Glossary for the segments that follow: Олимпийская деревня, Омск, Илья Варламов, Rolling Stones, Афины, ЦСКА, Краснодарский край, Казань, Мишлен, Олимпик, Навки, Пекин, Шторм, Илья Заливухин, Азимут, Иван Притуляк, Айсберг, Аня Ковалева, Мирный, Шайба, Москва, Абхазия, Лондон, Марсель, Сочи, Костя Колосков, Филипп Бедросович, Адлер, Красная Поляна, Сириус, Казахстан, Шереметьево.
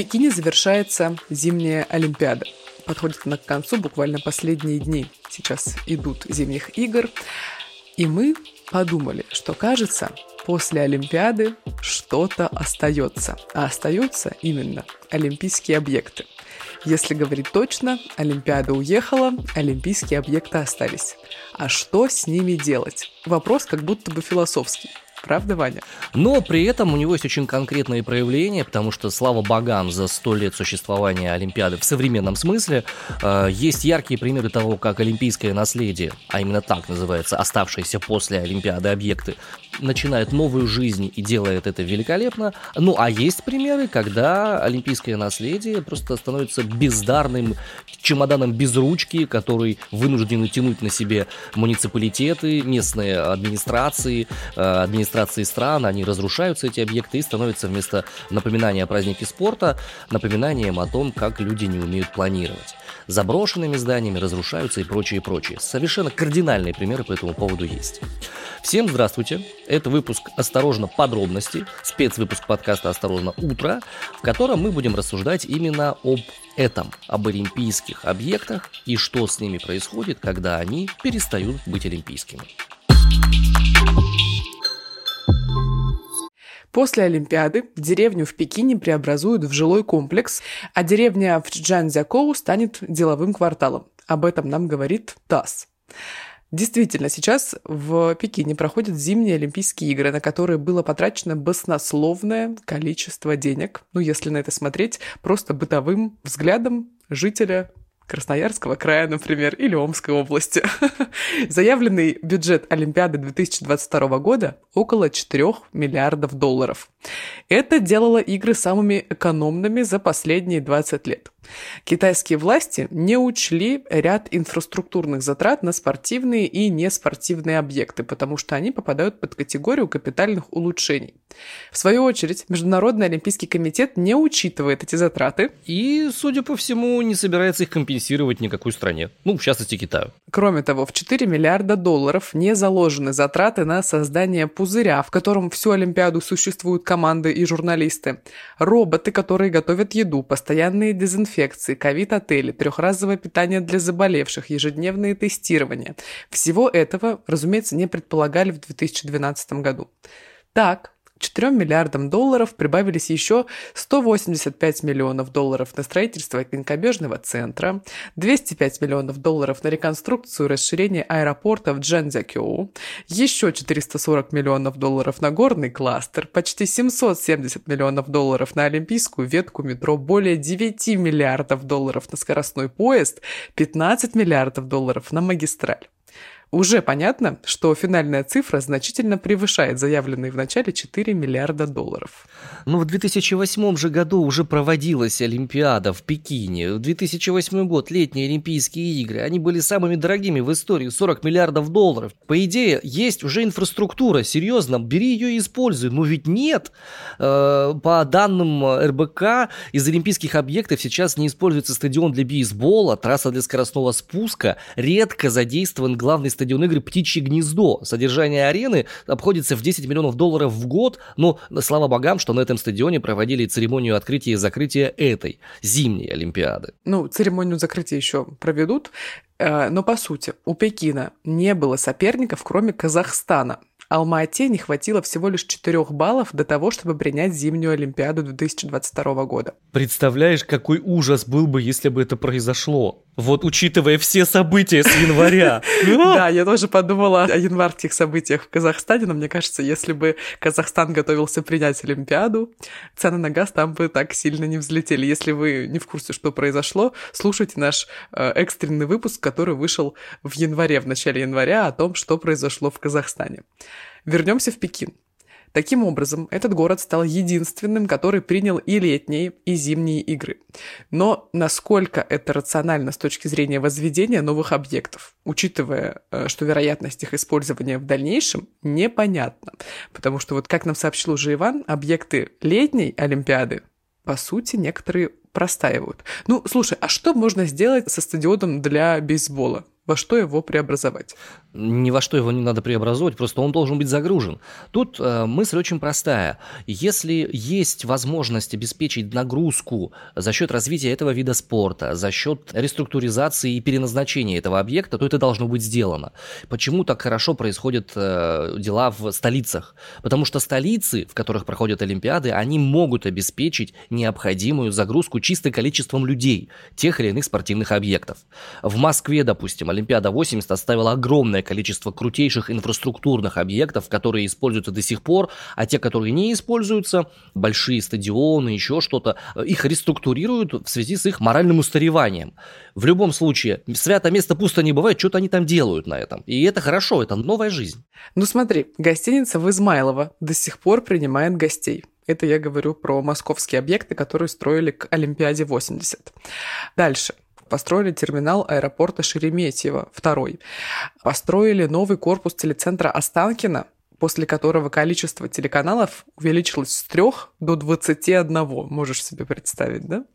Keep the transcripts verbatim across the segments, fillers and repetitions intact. Пекине завершается зимняя Олимпиада. Подходит она к концу, буквально последние дни сейчас идут зимних игр. И мы подумали, что, кажется, после Олимпиады что-то остается. А остаются именно олимпийские объекты. Если говорить точно, Олимпиада уехала, олимпийские объекты остались. А что с ними делать? Вопрос как будто бы философский. Правда, Ваня? Но при этом у него есть очень конкретные проявления, потому что, слава богам, за сто лет существования Олимпиады в современном смысле э, есть яркие примеры того, как олимпийское наследие, а именно так называется, оставшиеся после Олимпиады объекты, начинают новую жизнь и делают это великолепно. Ну, а есть примеры, когда олимпийское наследие просто становится бездарным чемоданом без ручки, который вынуждены тянуть на себе муниципалитеты, местные администрации, э, администрации Администрации стран, они разрушаются, эти объекты, и становятся вместо напоминания о празднике спорта напоминанием о том, как люди не умеют планировать. Заброшенными зданиями разрушаются и прочее, прочее. Совершенно кардинальные примеры по этому поводу есть. Всем здравствуйте. Это выпуск «Осторожно, подробности», спецвыпуск подкаста «Осторожно, утро», в котором мы будем рассуждать именно об этом, об олимпийских объектах и что с ними происходит, когда они перестают быть олимпийскими. После Олимпиады деревню в Пекине преобразуют в жилой комплекс, а деревня в Джанчжякоу станет деловым кварталом. Об этом нам говорит ТАСС. Действительно, сейчас в Пекине проходят зимние Олимпийские игры, на которые было потрачено баснословное количество денег. Ну, если на это смотреть просто бытовым взглядом жителя Красноярского края, например, или Омской области. Заявленный бюджет Олимпиады две тысячи двадцать второго года около четырех миллиардов долларов. Это делало игры самыми экономными за последние двадцать лет. Китайские власти не учли ряд инфраструктурных затрат на спортивные и неспортивные объекты, потому что они попадают под категорию капитальных улучшений. В свою очередь, Международный олимпийский комитет не учитывает эти затраты и, судя по всему, не собирается их компенсировать никакой стране, ну, в частности, Китаю. Кроме того, в четыре миллиарда долларов не заложены затраты на создание пузыря, в котором всю Олимпиаду существуют команды и журналисты, роботы, которые готовят еду, постоянные дезинфекции, инфекции, ковид-отели, трехразовое питание для заболевших, ежедневные тестирования. Всего этого, разумеется, не предполагали в две тысячи двенадцатом году. Так, к четырем миллиардам долларов прибавились еще сто восемьдесят пять миллионов долларов на строительство конькобежного центра, двести пять миллионов долларов на реконструкцию и расширение аэропорта в Джанчжякоу, еще четыреста сорок миллионов долларов на горный кластер, почти семьсот семьдесят миллионов долларов на олимпийскую ветку метро, более девять миллиардов долларов на скоростной поезд, пятнадцать миллиардов долларов на магистраль. Уже понятно, что финальная цифра значительно превышает заявленные в начале четыре миллиарда долларов. Но в две тысячи восьмом же году уже проводилась Олимпиада в Пекине. В две тысячи восьмом год летние Олимпийские игры, они были самыми дорогими в истории, сорок миллиардов долларов. По идее, есть уже инфраструктура, серьезно, бери ее и используй. Но ведь нет. По данным эр бэ ка, из олимпийских объектов сейчас не используется стадион для бейсбола, трасса для скоростного спуска, редко задействован главный стадион. Стадион игры «Птичье гнездо». Содержание арены обходится в десять миллионов долларов в год, но слава богам, что на этом стадионе проводили церемонию открытия и закрытия этой зимней Олимпиады. Ну, церемонию закрытия еще проведут, но по сути у Пекина не было соперников, кроме Казахстана. Алма-Ате не хватило всего лишь четырех баллов до того, чтобы принять зимнюю Олимпиаду две тысячи двадцать второго года. Представляешь, какой ужас был бы, если бы это произошло? Вот учитывая все события с января. Да, я тоже подумала о январских событиях в Казахстане, но мне кажется, если бы Казахстан готовился принять Олимпиаду, цены на газ там бы так сильно не взлетели. Если вы не в курсе, что произошло, слушайте наш экстренный выпуск, который вышел в январе, в начале января, о том, что произошло в Казахстане. Вернемся в Пекин. Таким образом, этот город стал единственным, который принял и летние, и зимние игры. Но насколько это рационально с точки зрения возведения новых объектов, учитывая, что вероятность их использования в дальнейшем, непонятно. Потому что, вот как нам сообщил уже Иван, объекты летней Олимпиады, по сути, некоторые простаивают. Ну, слушай, а что можно сделать со стадионом для бейсбола? Во что его преобразовать? ни во что его не надо преобразовывать, просто он должен быть загружен. Тут э, мысль очень простая. Если есть возможность обеспечить нагрузку за счет развития этого вида спорта, за счет реструктуризации и переназначения этого объекта, то это должно быть сделано. Почему так хорошо происходят э, дела в столицах? Потому что столицы, в которых проходят Олимпиады, они могут обеспечить необходимую загрузку чисто количеством людей, тех или иных спортивных объектов. В Москве, допустим, Олимпиада восемьдесят оставила огромное количество крутейших инфраструктурных объектов, которые используются до сих пор, а те, которые не используются, большие стадионы, еще что-то, их реструктурируют в связи с их моральным устареванием. В любом случае, свято место пусто не бывает, что-то они там делают на этом. И это хорошо, это новая жизнь. Ну смотри, гостиница в Измайлово до сих пор принимает гостей. Это я говорю про московские объекты, которые строили к Олимпиаде восемьдесят. Дальше. Построили терминал аэропорта Шереметьево, второй. Построили новый корпус телецентра Останкино, после которого количество телеканалов увеличилось с трех до двадцати одного. Можешь себе представить, да?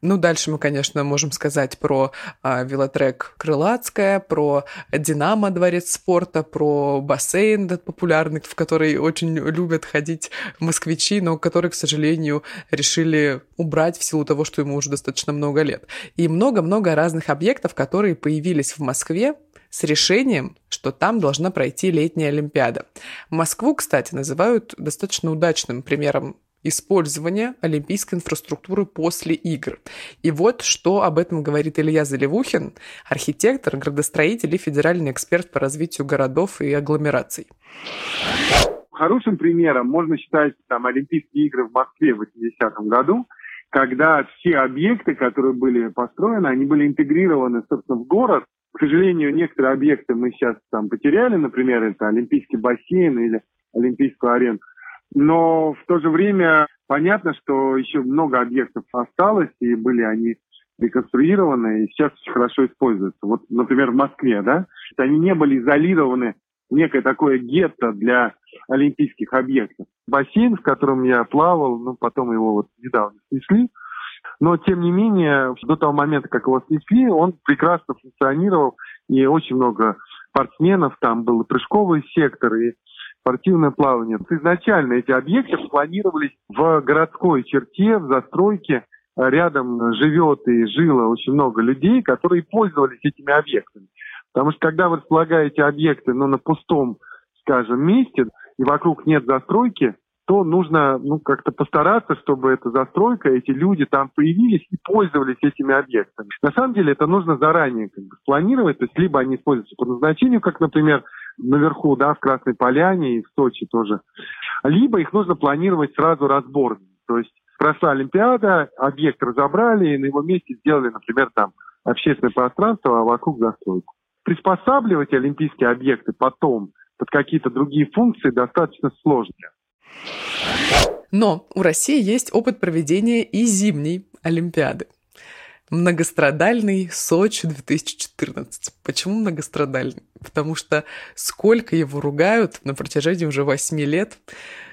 Ну, дальше мы, конечно, можем сказать про а, велотрек Крылатская, про Динамо, дворец спорта, про бассейн этот популярный, в который очень любят ходить москвичи, но который, к сожалению, решили убрать в силу того, что ему уже достаточно много лет. И много-много разных объектов, которые появились в Москве, с решением, что там должна пройти летняя Олимпиада. Москву, кстати, называют достаточно удачным примером использования олимпийской инфраструктуры после игр. И вот что об этом говорит Илья Заливухин, архитектор, градостроитель и федеральный эксперт по развитию городов и агломераций. Хорошим примером можно считать там Олимпийские игры в Москве в восьмидесятом году, когда все объекты, которые были построены, они были интегрированы, собственно, в город. К сожалению, некоторые объекты мы сейчас там потеряли, например, это Олимпийский бассейн или Олимпийскую арену. Но в то же время понятно, что еще много объектов осталось, и были они реконструированы, и сейчас очень хорошо используются. Вот, например, в Москве, да, они не были изолированы, некое такое гетто для олимпийских объектов. Бассейн, в котором я плавал, ну, потом его вот недавно снесли, но, тем не менее, до того момента, как его снесли, он прекрасно функционировал, и очень много спортсменов, там был и прыжковый сектор, и спортивное плавание. Изначально эти объекты планировались в городской черте, в застройке. Рядом живет и жило очень много людей, которые пользовались этими объектами. Потому что, когда вы располагаете объекты, ну, на пустом, скажем, месте, и вокруг нет застройки, то нужно, ну, как-то постараться, чтобы эта застройка, эти люди там появились и пользовались этими объектами. На самом деле это нужно заранее как бы спланировать, то есть либо они используются по назначению, как, например, наверху, да, в Красной Поляне и в Сочи тоже, либо их нужно планировать сразу разборно. То есть прошла Олимпиада, объект разобрали и на его месте сделали, например, там общественное пространство, а вокруг застройку. Приспосабливать олимпийские объекты потом под какие-то другие функции достаточно сложно. Но у России есть опыт проведения и зимней Олимпиады. Многострадальный Сочи две тысячи четырнадцать. Почему многострадальный? Потому что сколько его ругают на протяжении уже восьми лет,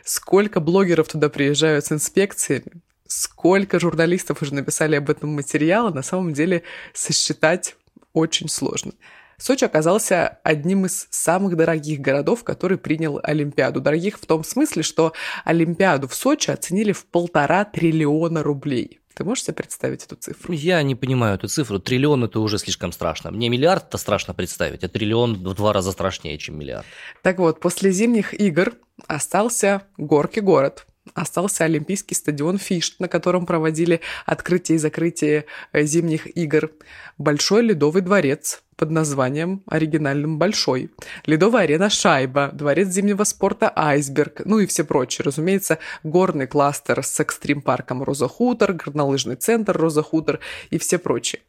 сколько блогеров туда приезжают с инспекциями, сколько журналистов уже написали об этом материала, на самом деле сосчитать очень сложно. Сочи оказался одним из самых дорогих городов, который принял Олимпиаду. Дорогих в том смысле, что Олимпиаду в Сочи оценили в полтора триллиона рублей. Ты можешь себе представить эту цифру? Я не понимаю эту цифру. Триллион – это уже слишком страшно. Мне миллиард-то страшно представить, а триллион в два раза страшнее, чем миллиард. Так вот, после зимних игр остался Горки город. Остался Олимпийский стадион Фишт, на котором проводили открытие и закрытие зимних игр. Большой ледовый дворец под названием оригинальным «Большой». Ледовая арена «Шайба», дворец зимнего спорта «Айсберг», ну и все прочее. Разумеется, горный кластер с экстрим-парком «Роза Хутор», горнолыжный центр «Роза Хутор» и все прочее.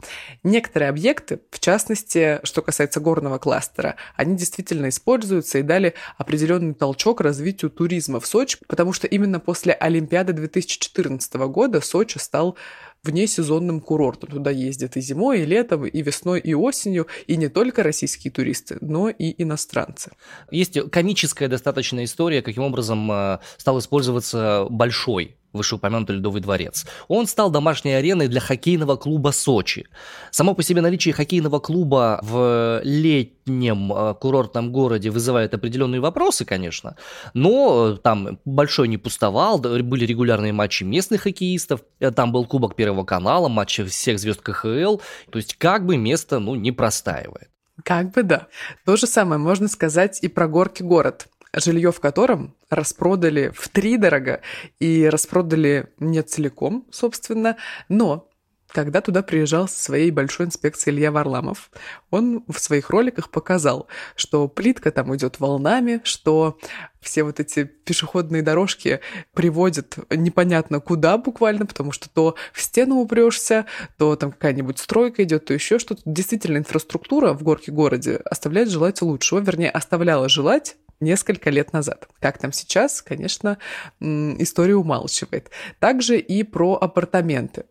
Некоторые объекты, в частности, что касается горного кластера, они действительно используются и дали определенный толчок развитию туризма в Сочи, потому что именно после Олимпиады две тысячи четырнадцатого года Сочи стал внесезонным курортом. Туда ездят и зимой, и летом, и весной, и осенью, и не только российские туристы, но и иностранцы. Есть комическая достаточно история, каким образом стал использоваться Большой вышеупомянутый Ледовый дворец. Он стал домашней ареной для хоккейного клуба Сочи. Само по себе наличие хоккейного клуба в летнем курортном городе вызывает определенные вопросы, конечно, но там Большой не пустовал, были регулярные матчи местных хоккеистов, там был Кубок Первого канала, матчи всех звезд ка ха эл, то есть как бы место, ну, не простаивает. Как бы да. То же самое можно сказать и про Горки город, жилье в котором распродали втридорога и распродали не целиком, собственно. Но когда туда приезжал со своей большой инспекцией Илья Варламов, он в своих роликах показал, что плитка там идет волнами, что все вот эти пешеходные дорожки приводят непонятно куда буквально, потому что то в стену упрешься, то там какая-нибудь стройка идет, то еще что-то. Действительно, инфраструктура в Горки городе оставляет желать лучшего, вернее, оставляла желать несколько лет назад. Как там сейчас, конечно, история умалчивает. Также и про апартаменты.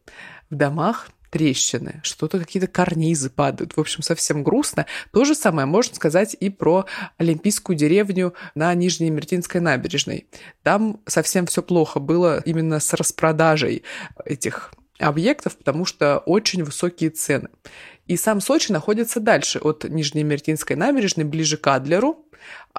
В домах трещины, что-то какие-то карнизы падают. В общем, совсем грустно. То же самое можно сказать и про Олимпийскую деревню на Нижней Мертинской набережной. Там совсем все плохо было именно с распродажей этих объектов, потому что очень высокие цены. И сам Сочи находится дальше от Нижней Мертинской набережной, ближе к Адлеру.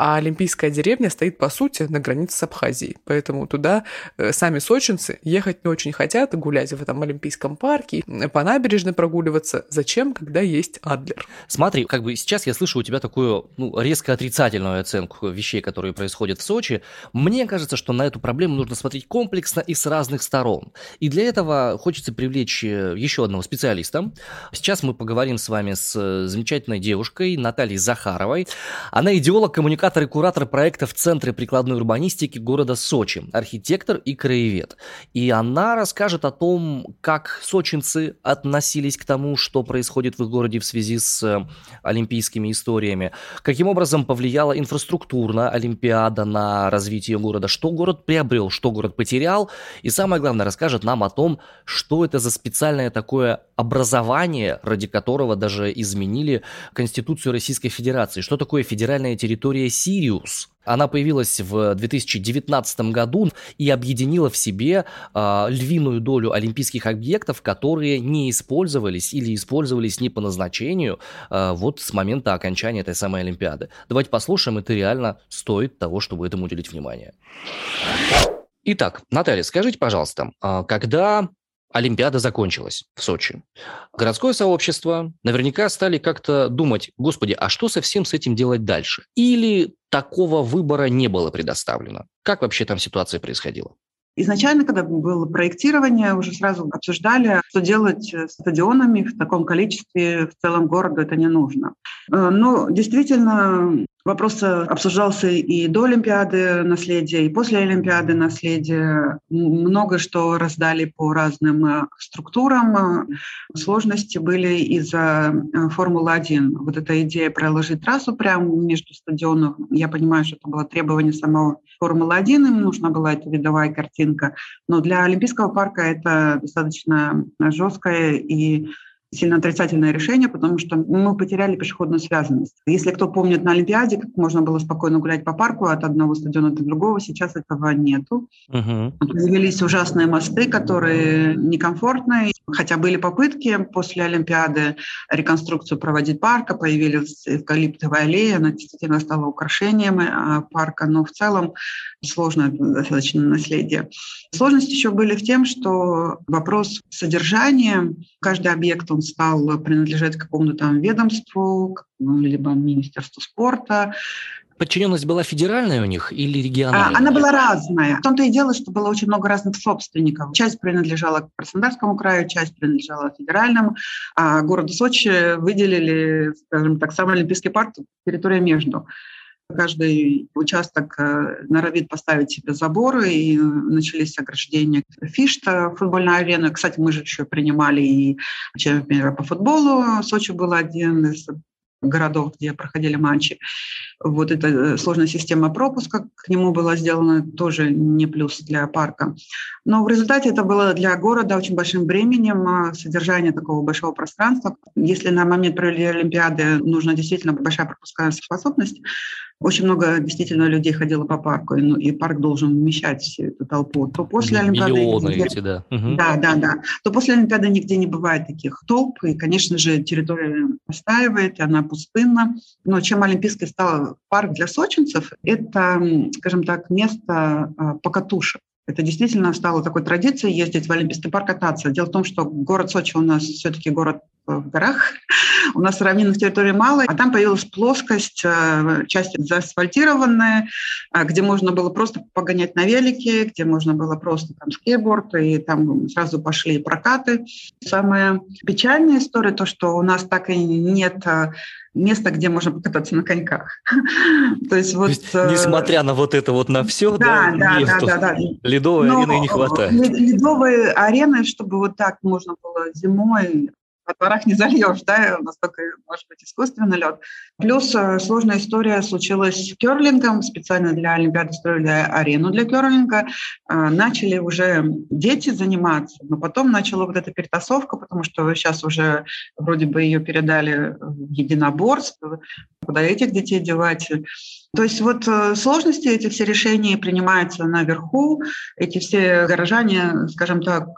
А Олимпийская деревня стоит, по сути, на границе с Абхазией. Поэтому туда сами сочинцы ехать не очень хотят, гулять в этом Олимпийском парке, по набережной прогуливаться. Зачем, когда есть Адлер? Смотри, как бы сейчас я слышу у тебя такую, ну, резко отрицательную оценку вещей, которые происходят в Сочи. Мне кажется, что на эту проблему нужно смотреть комплексно и с разных сторон. И для этого хочется привлечь еще одного специалиста. Сейчас мы поговорим с вами с замечательной девушкой Натальей Захаровой. Она идеолог, коммуникатор и куратор проекта в Центре прикладной урбанистики города Сочи, архитектор и краевед. И она расскажет о том, как сочинцы относились к тому, что происходит в их городе в связи с олимпийскими историями, каким образом повлияла инфраструктурно Олимпиада на развитие города, что город приобрел, что город потерял, и самое главное, расскажет нам о том, что это за специальное такое образование, ради которого даже изменили Конституцию Российской Федерации, что такое федеральная территория, История «Сириус». Она появилась в две тысячи девятнадцатом году и объединила в себе э, львиную долю олимпийских объектов, которые не использовались или использовались не по назначению э, вот с момента окончания этой самой Олимпиады. Давайте послушаем, это реально стоит того, чтобы этому уделить внимание. Итак, Наталья, скажите, пожалуйста, когда Олимпиада закончилась в Сочи, городское сообщество наверняка стали как-то думать, господи, а что совсем с этим делать дальше? Или такого выбора не было предоставлено? Как вообще там ситуация происходила? Изначально, когда было проектирование, уже сразу обсуждали, что делать с стадионами в таком количестве, в целом городу это не нужно. Но действительно вопрос обсуждался и до Олимпиады наследие, и после Олимпиады наследие. Много что раздали по разным структурам. Сложности были из-за Формулы-один. Вот эта идея проложить трассу прямо между стадионов, я понимаю, что это было требование самого Формулы-один, им нужна была эта видовая картина. Но для Олимпийского парка это достаточно жесткое и сильно отрицательное решение, потому что мы потеряли пешеходную связанность. Если кто помнит, на Олимпиаде как можно было спокойно гулять по парку от одного стадиона до другого, сейчас этого нету. Uh-huh. Появились ужасные мосты, которые некомфортные. Хотя были попытки после Олимпиады реконструкцию проводить парка, появилась эвкалиптовая аллея, она действительно стала украшением парка, но в целом сложное достаточно наследие. Сложности еще были в тем, что вопрос содержания, каждый объект он стал принадлежать какому-то там ведомству, либо министерству спорта. Подчиненность была федеральная у них или региональная? Она была разная. В том-то и дело, что было очень много разных собственников. Часть принадлежала Краснодарскому краю, часть принадлежала федеральному. А городу Сочи выделили, скажем так, сам Олимпийский парк, территория между. Каждый участок норовит поставить себе заборы, и начались ограждения Фишта, футбольная арена. Кстати, мы же еще принимали и чемпионат мира по футболу. Сочи был один из городов, где проходили матчи. Вот эта сложная система пропуска, к нему была сделана тоже не плюс для парка. Но в результате это было для города очень большим бременем содержание такого большого пространства. Если на момент проведения Олимпиады нужна действительно большая пропускная способность, очень много объяснительно людей ходило по парку, и, ну, и парк должен вмещать всю эту толпу. То после Олимпиады... Миллионы нигде... эти, да. Угу. Да, да, да. То после Олимпиады нигде не бывает таких толп, и, конечно же, территория остаивает, и она пустынна. Но чем Олимпийский стал парк для сочинцев, это, скажем так, место покатушек. Это действительно стало такой традицией ездить в Олимпийский парк кататься. Дело в том, что город Сочи у нас все-таки город в горах. У нас равнинных территорий мало, а там появилась плоскость, часть заасфальтированная, где можно было просто погонять на велике, где можно было просто там скейтборд, и там сразу пошли прокаты. Самая печальная история, то, что у нас так и нет места, где можно покататься на коньках. То есть вот... Несмотря на вот это вот на все, да, ледовой арены не хватает. Ледовые арены, чтобы вот так можно было зимой... Во дворах не зальешь, да, у нас только, может быть, искусственный лед. Плюс сложная история случилась с керлингом. Специально для Олимпиады строили арену для керлинга. Начали уже дети заниматься, но потом начала вот эта перетасовка, потому что сейчас уже вроде бы ее передали в единоборство. Куда этих детей девать? То есть вот сложности, эти все решения принимаются наверху, эти все горожане, скажем так,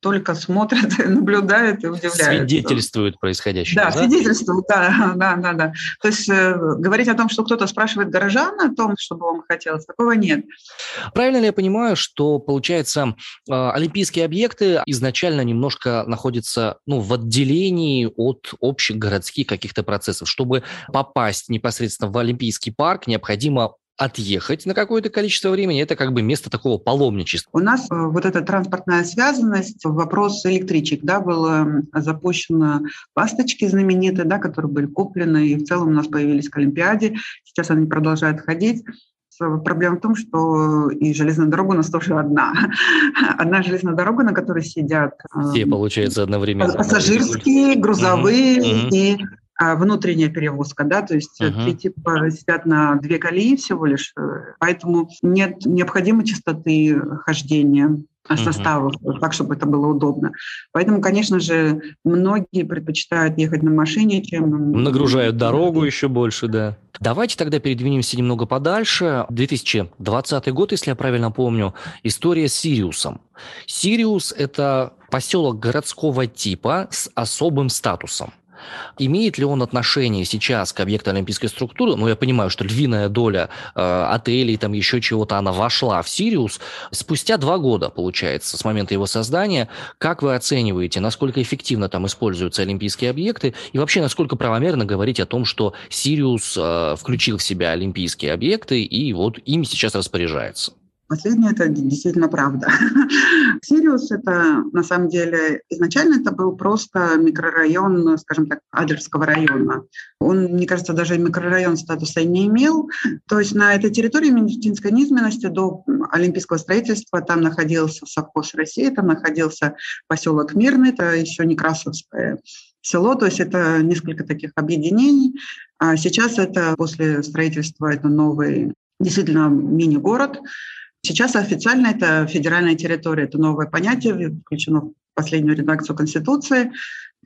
только смотрят, наблюдают и удивляются. Свидетельствуют происходящее. Да, да? свидетельствуют, да, да, да, да. То есть э, говорить о том, что кто-то спрашивает горожан о том, что бы вам хотелось, такого нет. Правильно ли я понимаю, что, получается, э, олимпийские объекты изначально немножко находятся, ну, в отделении от общегородских каких-то процессов, чтобы попасть непосредственно в Олимпийский парк, необходимо отъехать на какое-то количество времени, это как бы место такого паломничества. У нас э, вот эта транспортная связанность, вопрос электричек, да, было запущено ласточки знаменитые, да, которые были куплены, и в целом у нас появились к Олимпиаде, сейчас они продолжают ходить. Проблема в том, что и железная дорога у нас тоже одна. Одна железная дорога, на которой сидят э, все, получается, одновременно. Пассажирские, грузовые mm-hmm. и... внутренняя перевозка, да, то есть uh-huh. три типа сидят на две колеи всего лишь, поэтому нет необходимой частоты хождения составов, uh-huh. так, чтобы это было удобно. Поэтому, конечно же, многие предпочитают ехать на машине, чем... Нагружают дорогу еще больше, да. Давайте тогда передвинемся немного подальше. две тысячи двадцатый год, если я правильно помню, история с Сириусом. Сириус – это поселок городского типа с особым статусом. Имеет ли он отношение сейчас к объекту олимпийской структуры? Ну, я понимаю, что львиная доля э, отелей, там еще чего-то, она вошла в Сириус. Спустя два года, получается, с момента его создания, как вы оцениваете, насколько эффективно там используются олимпийские объекты и вообще насколько правомерно говорить о том, что Сириус э, включил в себя олимпийские объекты и вот им сейчас распоряжается? Последнее – это действительно правда. Сириус – это, на самом деле, изначально это был просто микрорайон, скажем так, Адлерского района. Он, мне кажется, даже микрорайон статуса не имел. То есть на этой территории Минтинской низменности до олимпийского строительства там находился совхоз России, там находился поселок Мирный, это еще Некрасовское село, то есть это несколько таких объединений. А сейчас это, после строительства, это новый, действительно, мини-город. Сейчас официально это федеральная территория, это новое понятие, включено в последнюю редакцию Конституции.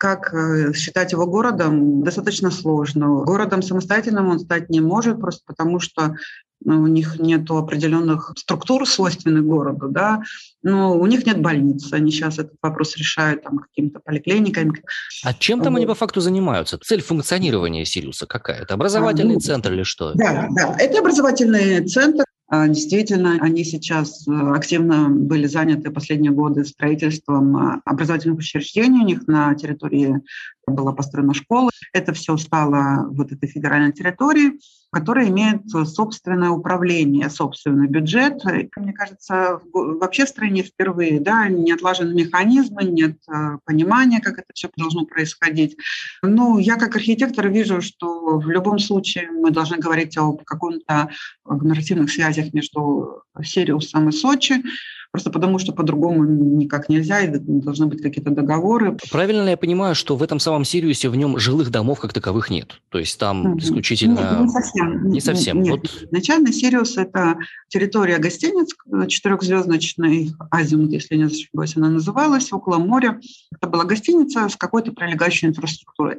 Как считать его городом, достаточно сложно. Городом самостоятельным он стать не может, просто потому что у них нет определенных структур, свойственных городу, да, но у них нет больницы, они сейчас этот вопрос решают там какими-то поликлиниками. А чем там вот они по факту занимаются? Цель функционирования Сириуса какая? Это образовательный а, ну, центр или что? Да, да, это образовательный центр. Действительно, они сейчас активно были заняты последние годы строительством образовательных учреждений. У них на территории была построена школа. Это все стало вот этой федеральной территорией, которая имеет собственное управление, собственный бюджет. Мне кажется, вообще в стране впервые, да, не отлажены механизмы, нет понимания, как это все должно происходить. Ну, я как архитектор вижу, что в любом случае мы должны говорить о каком-то нарративных связях между Сириусом и Сочи. просто потому что по-другому никак нельзя, и должны быть какие-то договоры. Правильно я понимаю, что в этом самом Сириусе в нем жилых домов как таковых нет? То есть там mm-hmm. исключительно... Нет, не совсем. Не совсем. Нет, вот... Изначально Сириус – это территория гостиниц, четырехзвездочный «Азимут», если не ошибаюсь, она называлась, около моря. Это была гостиница с какой-то прилегающей инфраструктурой.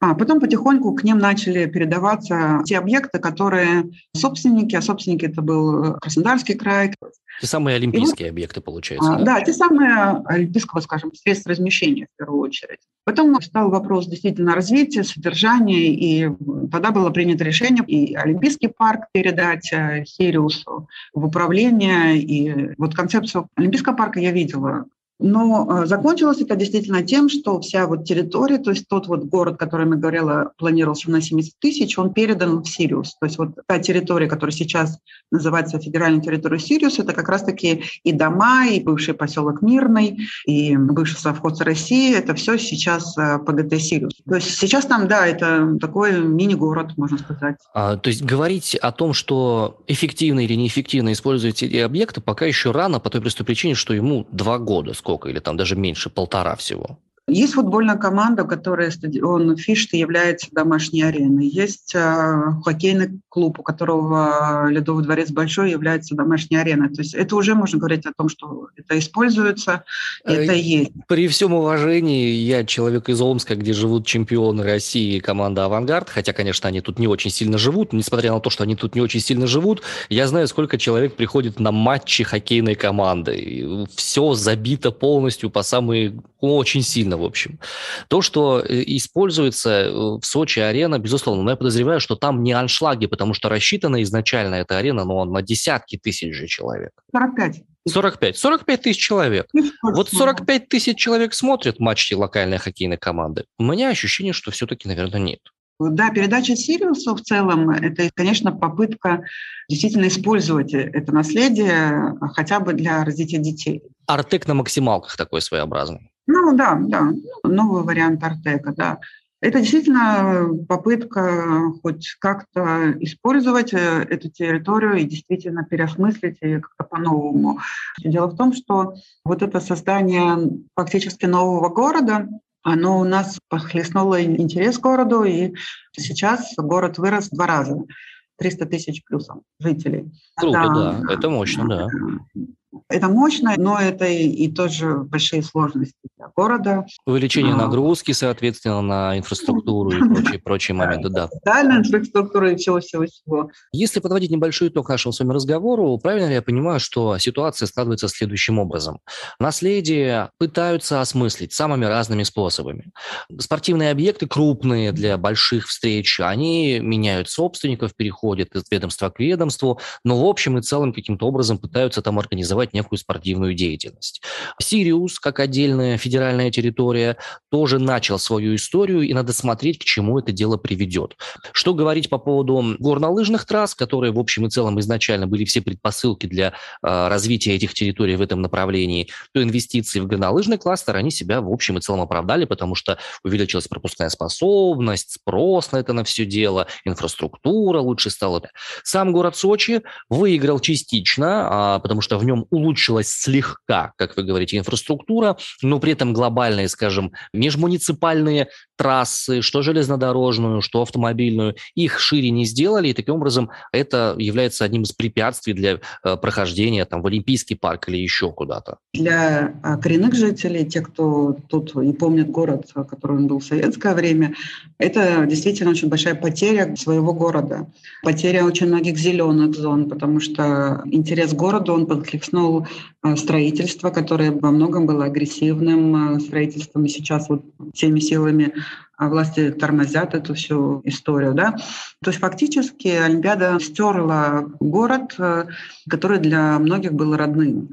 А потом потихоньку к ним начали передаваться те объекты, которые собственники, а собственники это был Краснодарский край. Те самые олимпийские вот, объекты, получается. А, да? да, те самые олимпийского, скажем, средств размещения в первую очередь. Потом стал вопрос действительно развития, содержания, и тогда было принято решение и Олимпийский парк передать Сириусу в управление. И вот концепцию Олимпийского парка я видела. Но закончилось это действительно тем, что вся вот территория, то есть тот вот город, о котором я говорила, планировался на семьдесят тысяч, он передан в Сириус. То есть вот та территория, которая сейчас называется федеральной территорией Сириус, это как раз-таки и дома, и бывший поселок Мирный, и бывший совхоз России, это все сейчас ПГТ Сириус. То есть сейчас там, да, это такой мини-город, можно сказать. А, то есть говорить о том, что эффективно или неэффективно использовать эти объекты, пока еще рано, по той простой причине, что ему два года сколько. Сколько, или там даже меньше, полтора всего? Есть футбольная команда, которая стадион Фишт является домашней ареной. Есть э, хоккейный клуб, у которого ледовый дворец Большой является домашней ареной. То есть это уже можно говорить о том, что это используется, это э, есть. При всем уважении, я человек из Омска, где живут чемпионы России и команда «Авангард», хотя, конечно, они тут не очень сильно живут, несмотря на то, что они тут не очень сильно живут, я знаю, сколько человек приходит на матчи хоккейной команды. И все забито полностью по самые очень сильно. В общем, то, что используется в Сочи арена, безусловно, но я подозреваю, что там не аншлаги, потому что рассчитана изначально эта арена, но ну, на десятки тысяч же человек. сорок пять. сорок пять. сорок пять тысяч человек. Вот сорок пять тысяч человек смотрят матчи локальной хоккейной команды. У меня ощущение, что все-таки, наверное, нет. Да, передача Сириусу в целом – это, конечно, попытка действительно использовать это наследие хотя бы для развития детей. Артек на максималках такой своеобразный. Ну да, да, новый вариант Артека, да. Это действительно попытка хоть как-то использовать эту территорию и действительно переосмыслить ее как-то по-новому. Дело в том, что вот это создание фактически нового города, оно у нас похлестнуло интерес к городу, и сейчас город вырос в два раза, триста тысяч плюсом жителей. Круто, это, да, это мощно, да. да. Это мощно, но это и, и тоже большие сложности для города. Увеличение а, нагрузки, соответственно, на инфраструктуру и прочие, прочие моменты, да. Социальная инфраструктура и всего-всего-всего. Если подводить небольшой итог нашему с вами разговору, правильно ли я понимаю, что ситуация складывается следующим образом? Наследие пытаются осмыслить самыми разными способами. Спортивные объекты крупные для больших встреч, они меняют собственников, переходят из ведомства к ведомству, но в общем и целом каким-то образом пытаются там организовать некую спортивную деятельность. Сириус, как отдельная федеральная территория, тоже начал свою историю, и надо смотреть, к чему это дело приведет. Что говорить по поводу горнолыжных трасс, которые, в общем и целом, изначально были все предпосылки для э, развития этих территорий в этом направлении, то инвестиции в горнолыжный кластер, они себя, в общем и целом, оправдали, потому что увеличилась пропускная способность, спрос на это на все дело, инфраструктура лучше стала. Сам город Сочи выиграл частично, а, потому что в нем улучшилась слегка, как вы говорите, инфраструктура, но при этом глобальные, скажем, межмуниципальные трассы, что железнодорожную, что автомобильную, их шире не сделали, и таким образом это является одним из препятствий для э, прохождения там, в Олимпийский парк или еще куда-то. Для коренных жителей, те, кто тут не помнит город, который он был в советское время, это действительно очень большая потеря своего города. Потеря очень многих зеленых зон, потому что интерес к городу, он подкликнулся строительство, которое во многом было агрессивным строительством, и сейчас вот всеми силами власти тормозят эту всю историю, да. То есть фактически Олимпиада стерла город, который для многих был родным.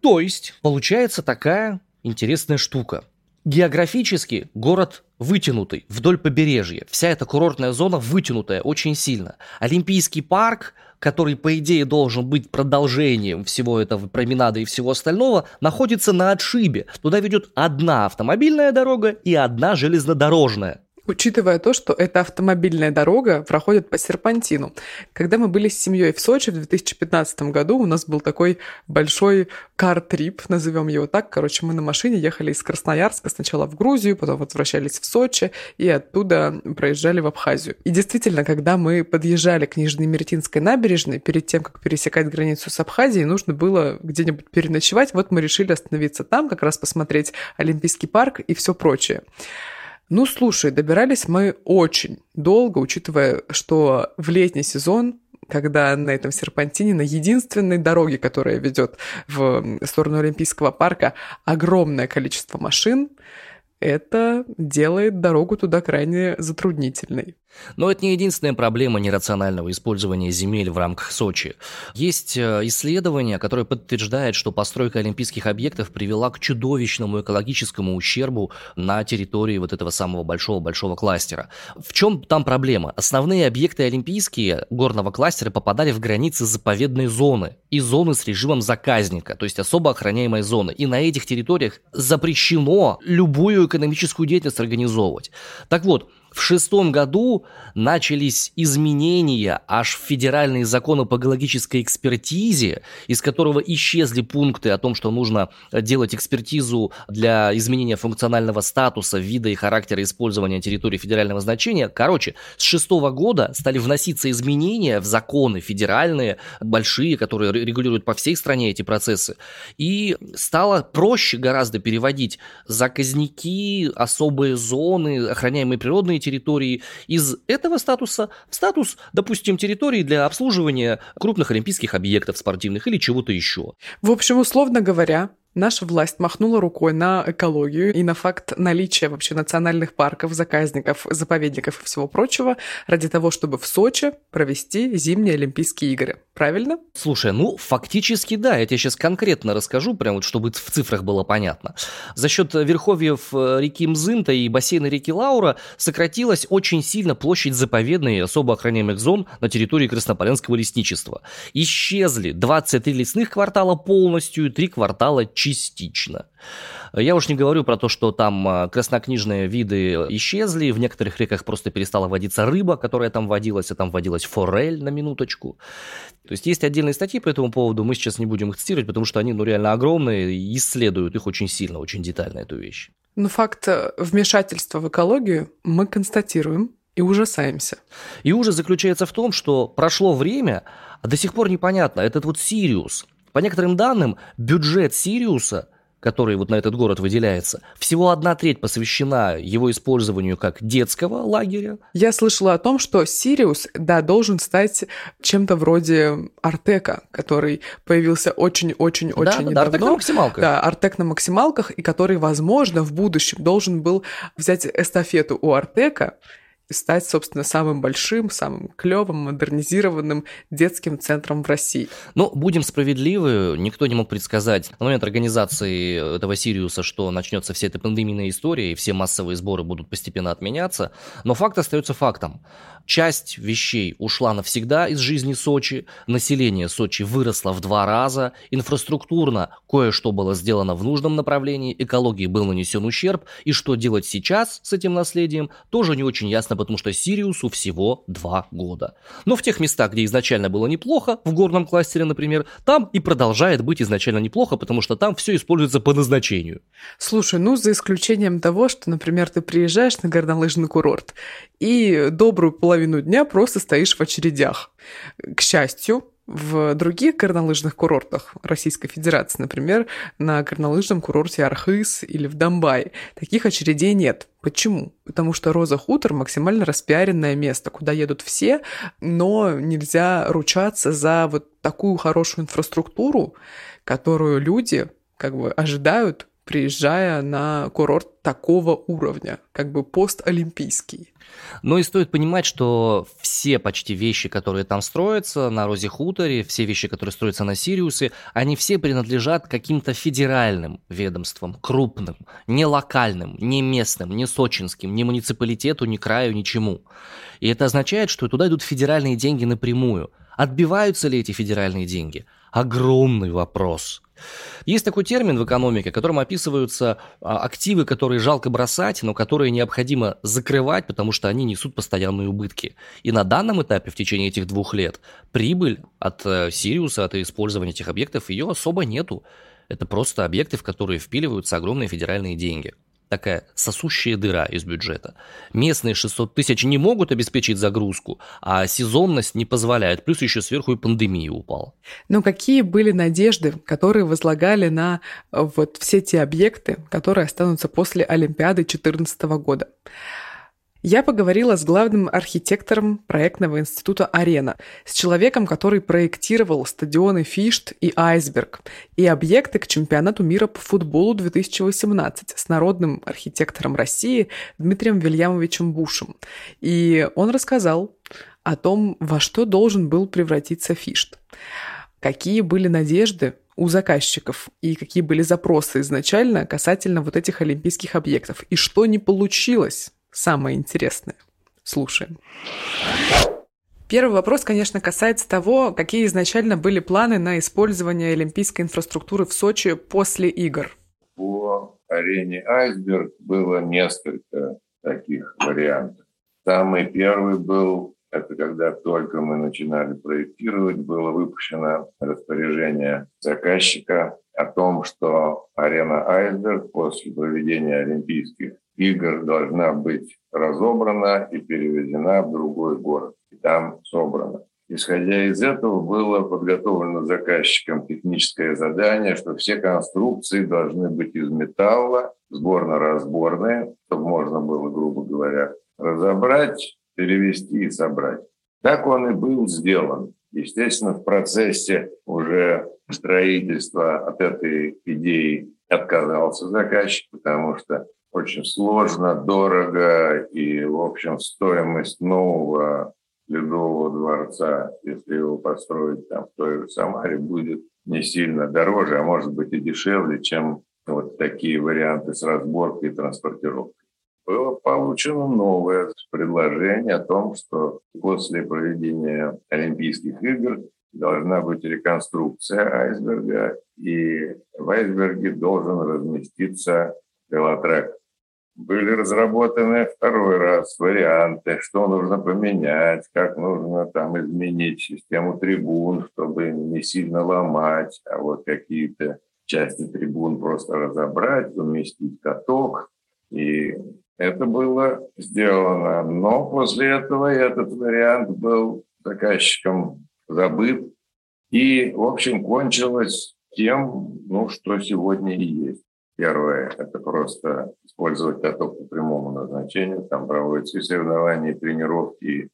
То есть получается такая интересная штука. Географически город вытянутый вдоль побережья. Вся эта курортная зона вытянутая очень сильно. Олимпийский парк, который, по идее, должен быть продолжением всего этого променада и всего остального, находится на отшибе. Туда ведет одна автомобильная дорога и одна железнодорожная. учитывая то, что эта автомобильная дорога проходит по серпантину. Когда мы были с семьей в Сочи в две тысячи пятнадцатом году, у нас был такой большой кар-трип, назовем его так. Короче, мы на машине ехали из Красноярска сначала в Грузию, потом возвращались в Сочи и оттуда проезжали в Абхазию. И действительно, когда мы подъезжали к Нижней Мертинской набережной, перед тем, как пересекать границу с Абхазией, нужно было где-нибудь переночевать. Вот мы решили остановиться там, как раз посмотреть Олимпийский парк и все прочее. Ну, слушай, добирались мы очень долго, учитывая, что в летний сезон, когда на этом серпантине, на единственной дороге, которая ведет в сторону Олимпийского парка, огромное количество машин, это делает дорогу туда крайне затруднительной. Но это не единственная проблема нерационального использования земель в рамках Сочи. Есть исследование, которое подтверждает, что постройка олимпийских объектов привела к чудовищному экологическому ущербу на территории вот этого самого большого-большого кластера. В чем там проблема? Основные объекты олимпийские горного кластера попадали в границы заповедной зоны и зоны с режимом заказника, то есть особо охраняемой зоны. И на этих территориях запрещено любую экономическую деятельность организовывать. Так вот, в шестом году начались изменения аж в федеральные законы по экологической экспертизе, из которого исчезли пункты о том, что нужно делать экспертизу для изменения функционального статуса, вида и характера использования территории федерального значения. Короче, с шестого года стали вноситься изменения в законы федеральные, большие, которые регулируют по всей стране эти процессы. И стало проще гораздо переводить заказники, особые зоны, охраняемые природные территории из этого статуса в статус, допустим, территории для обслуживания крупных олимпийских объектов спортивных или чего-то еще. В общем, условно говоря, наша власть махнула рукой на экологию и на факт наличия вообще национальных парков, заказников, заповедников и всего прочего ради того, чтобы в Сочи провести зимние Олимпийские игры. Правильно? Слушай, ну фактически да. Я тебе сейчас конкретно расскажу, прям вот чтобы в цифрах было понятно. За счет верховьев реки Мзынта и бассейна реки Лаура сократилась очень сильно площадь заповедной и особо охраняемых зон на территории Краснополянского лесничества. Исчезли двадцать три лесных квартала полностью и три квартала частично. Я уж не говорю про то, что там краснокнижные виды исчезли, в некоторых реках просто перестала водиться рыба, которая там водилась, а там водилась форель, на минуточку. То есть есть отдельные статьи по этому поводу, мы сейчас не будем их цитировать, потому что они ну, реально огромные и исследуют их очень сильно, очень детально, эту вещь. Но факт вмешательства в экологию мы констатируем и ужасаемся. И ужас заключается в том, что прошло время, а до сих пор непонятно, этот вот Сириус. По некоторым данным, бюджет Сириуса, который вот на этот город выделяется, всего одна треть посвящена его использованию как детского лагеря. Я слышала о том, что Сириус, да, должен стать чем-то вроде Артека, который появился очень-очень-очень да, недавно. Да, Артек на максималках. Да, Артек на максималках, и который, возможно, в будущем должен был взять эстафету у Артека и стать, собственно, самым большим, самым клевым, модернизированным детским центром в России. Но будем справедливы, никто не мог предсказать на момент организации этого Сириуса, что начнется вся эта пандемийная история, и все массовые сборы будут постепенно отменяться. Но факт остается фактом. Часть вещей ушла навсегда из жизни Сочи, население Сочи выросло в два раза, инфраструктурно кое-что было сделано в нужном направлении, экологии был нанесен ущерб, и что делать сейчас с этим наследием, тоже не очень ясно, потому что Сириусу всего два года. Но в тех местах, где изначально было неплохо, в горном кластере, например, там и продолжает быть изначально неплохо, потому что там все используется по назначению. Слушай, ну за исключением того, что, например, ты приезжаешь на горнолыжный курорт и добрую половину дня просто стоишь в очередях. К счастью, в других горнолыжных курортах Российской Федерации, например, на горнолыжном курорте Архыз или в Домбае, таких очередей нет. Почему? Потому что Роза Хутор максимально распиаренное место, куда едут все, но нельзя ручаться за вот такую хорошую инфраструктуру, которую люди как бы ожидают, приезжая на курорт такого уровня, как бы постолимпийский. Ну и стоит понимать, что все почти вещи, которые там строятся на Розе Хуторе, все вещи, которые строятся на Сириусе, они все принадлежат каким-то федеральным ведомствам, крупным, не локальным, не местным, не сочинским, не муниципалитету, не краю, ничему. И это означает, что туда идут федеральные деньги напрямую. Отбиваются ли эти федеральные деньги? Огромный вопрос. Есть такой термин в экономике, которым описываются активы, которые жалко бросать, но которые необходимо закрывать, потому что они несут постоянные убытки. И на данном этапе в течение этих двух лет прибыль от Сириуса, от использования этих объектов, ее особо нету. Это просто объекты, в которые впиливаются огромные федеральные деньги. Такая сосущая дыра из бюджета. Местные шестьсот тысяч не могут обеспечить загрузку, а сезонность не позволяет. Плюс еще сверху и пандемия упала. Но какие были надежды, которые возлагали на вот все те объекты, которые останутся после Олимпиады две тысячи четырнадцатого года? Я поговорила с главным архитектором проектного института «Арена», с человеком, который проектировал стадионы «Фишт» и «Айсберг» и объекты к чемпионату мира по футболу две тысячи восемнадцать с народным архитектором России Дмитрием Вильямовичем Бушем. И он рассказал о том, во что должен был превратиться «Фишт», какие были надежды у заказчиков и какие были запросы изначально касательно вот этих олимпийских объектов, и что не получилось. Самое интересное. Слушаем. Первый вопрос, конечно, касается того, какие изначально были планы на использование олимпийской инфраструктуры в Сочи после игр. По арене «Айсберг» было несколько таких вариантов. Самый первый был, это когда только мы начинали проектировать, было выпущено распоряжение заказчика о том, что арена «Айсберг» после проведения олимпийских игр должна быть разобрана и переведена в другой город. И там собрана. Исходя из этого, было подготовлено заказчиком техническое задание, что все конструкции должны быть из металла, сборно-разборные, чтобы можно было, грубо говоря, разобрать, перевести и собрать. Так он и был сделан. Естественно, в процессе уже строительства от этой идеи отказался заказчик, потому что очень сложно, дорого, и, в общем, стоимость нового Ледового дворца, если его построить там в той же Самаре, будет не сильно дороже, а может быть и дешевле, чем вот такие варианты с разборкой и транспортировкой. Было получено новое предложение о том, что после проведения Олимпийских игр должна быть реконструкция «Айсберга», и в «Айсберге» должен разместиться велотрек. Были разработаны второй раз варианты, что нужно поменять, как нужно там изменить систему трибун, чтобы не сильно ломать, а вот какие-то части трибун просто разобрать, уместить каток. И это было сделано. Но после этого этот вариант был заказчиком забыт. И, в общем, кончилось тем, ну, что сегодня и есть. Первое – это просто использовать каток по прямому назначению, там проводятся и соревнования, и тренировки.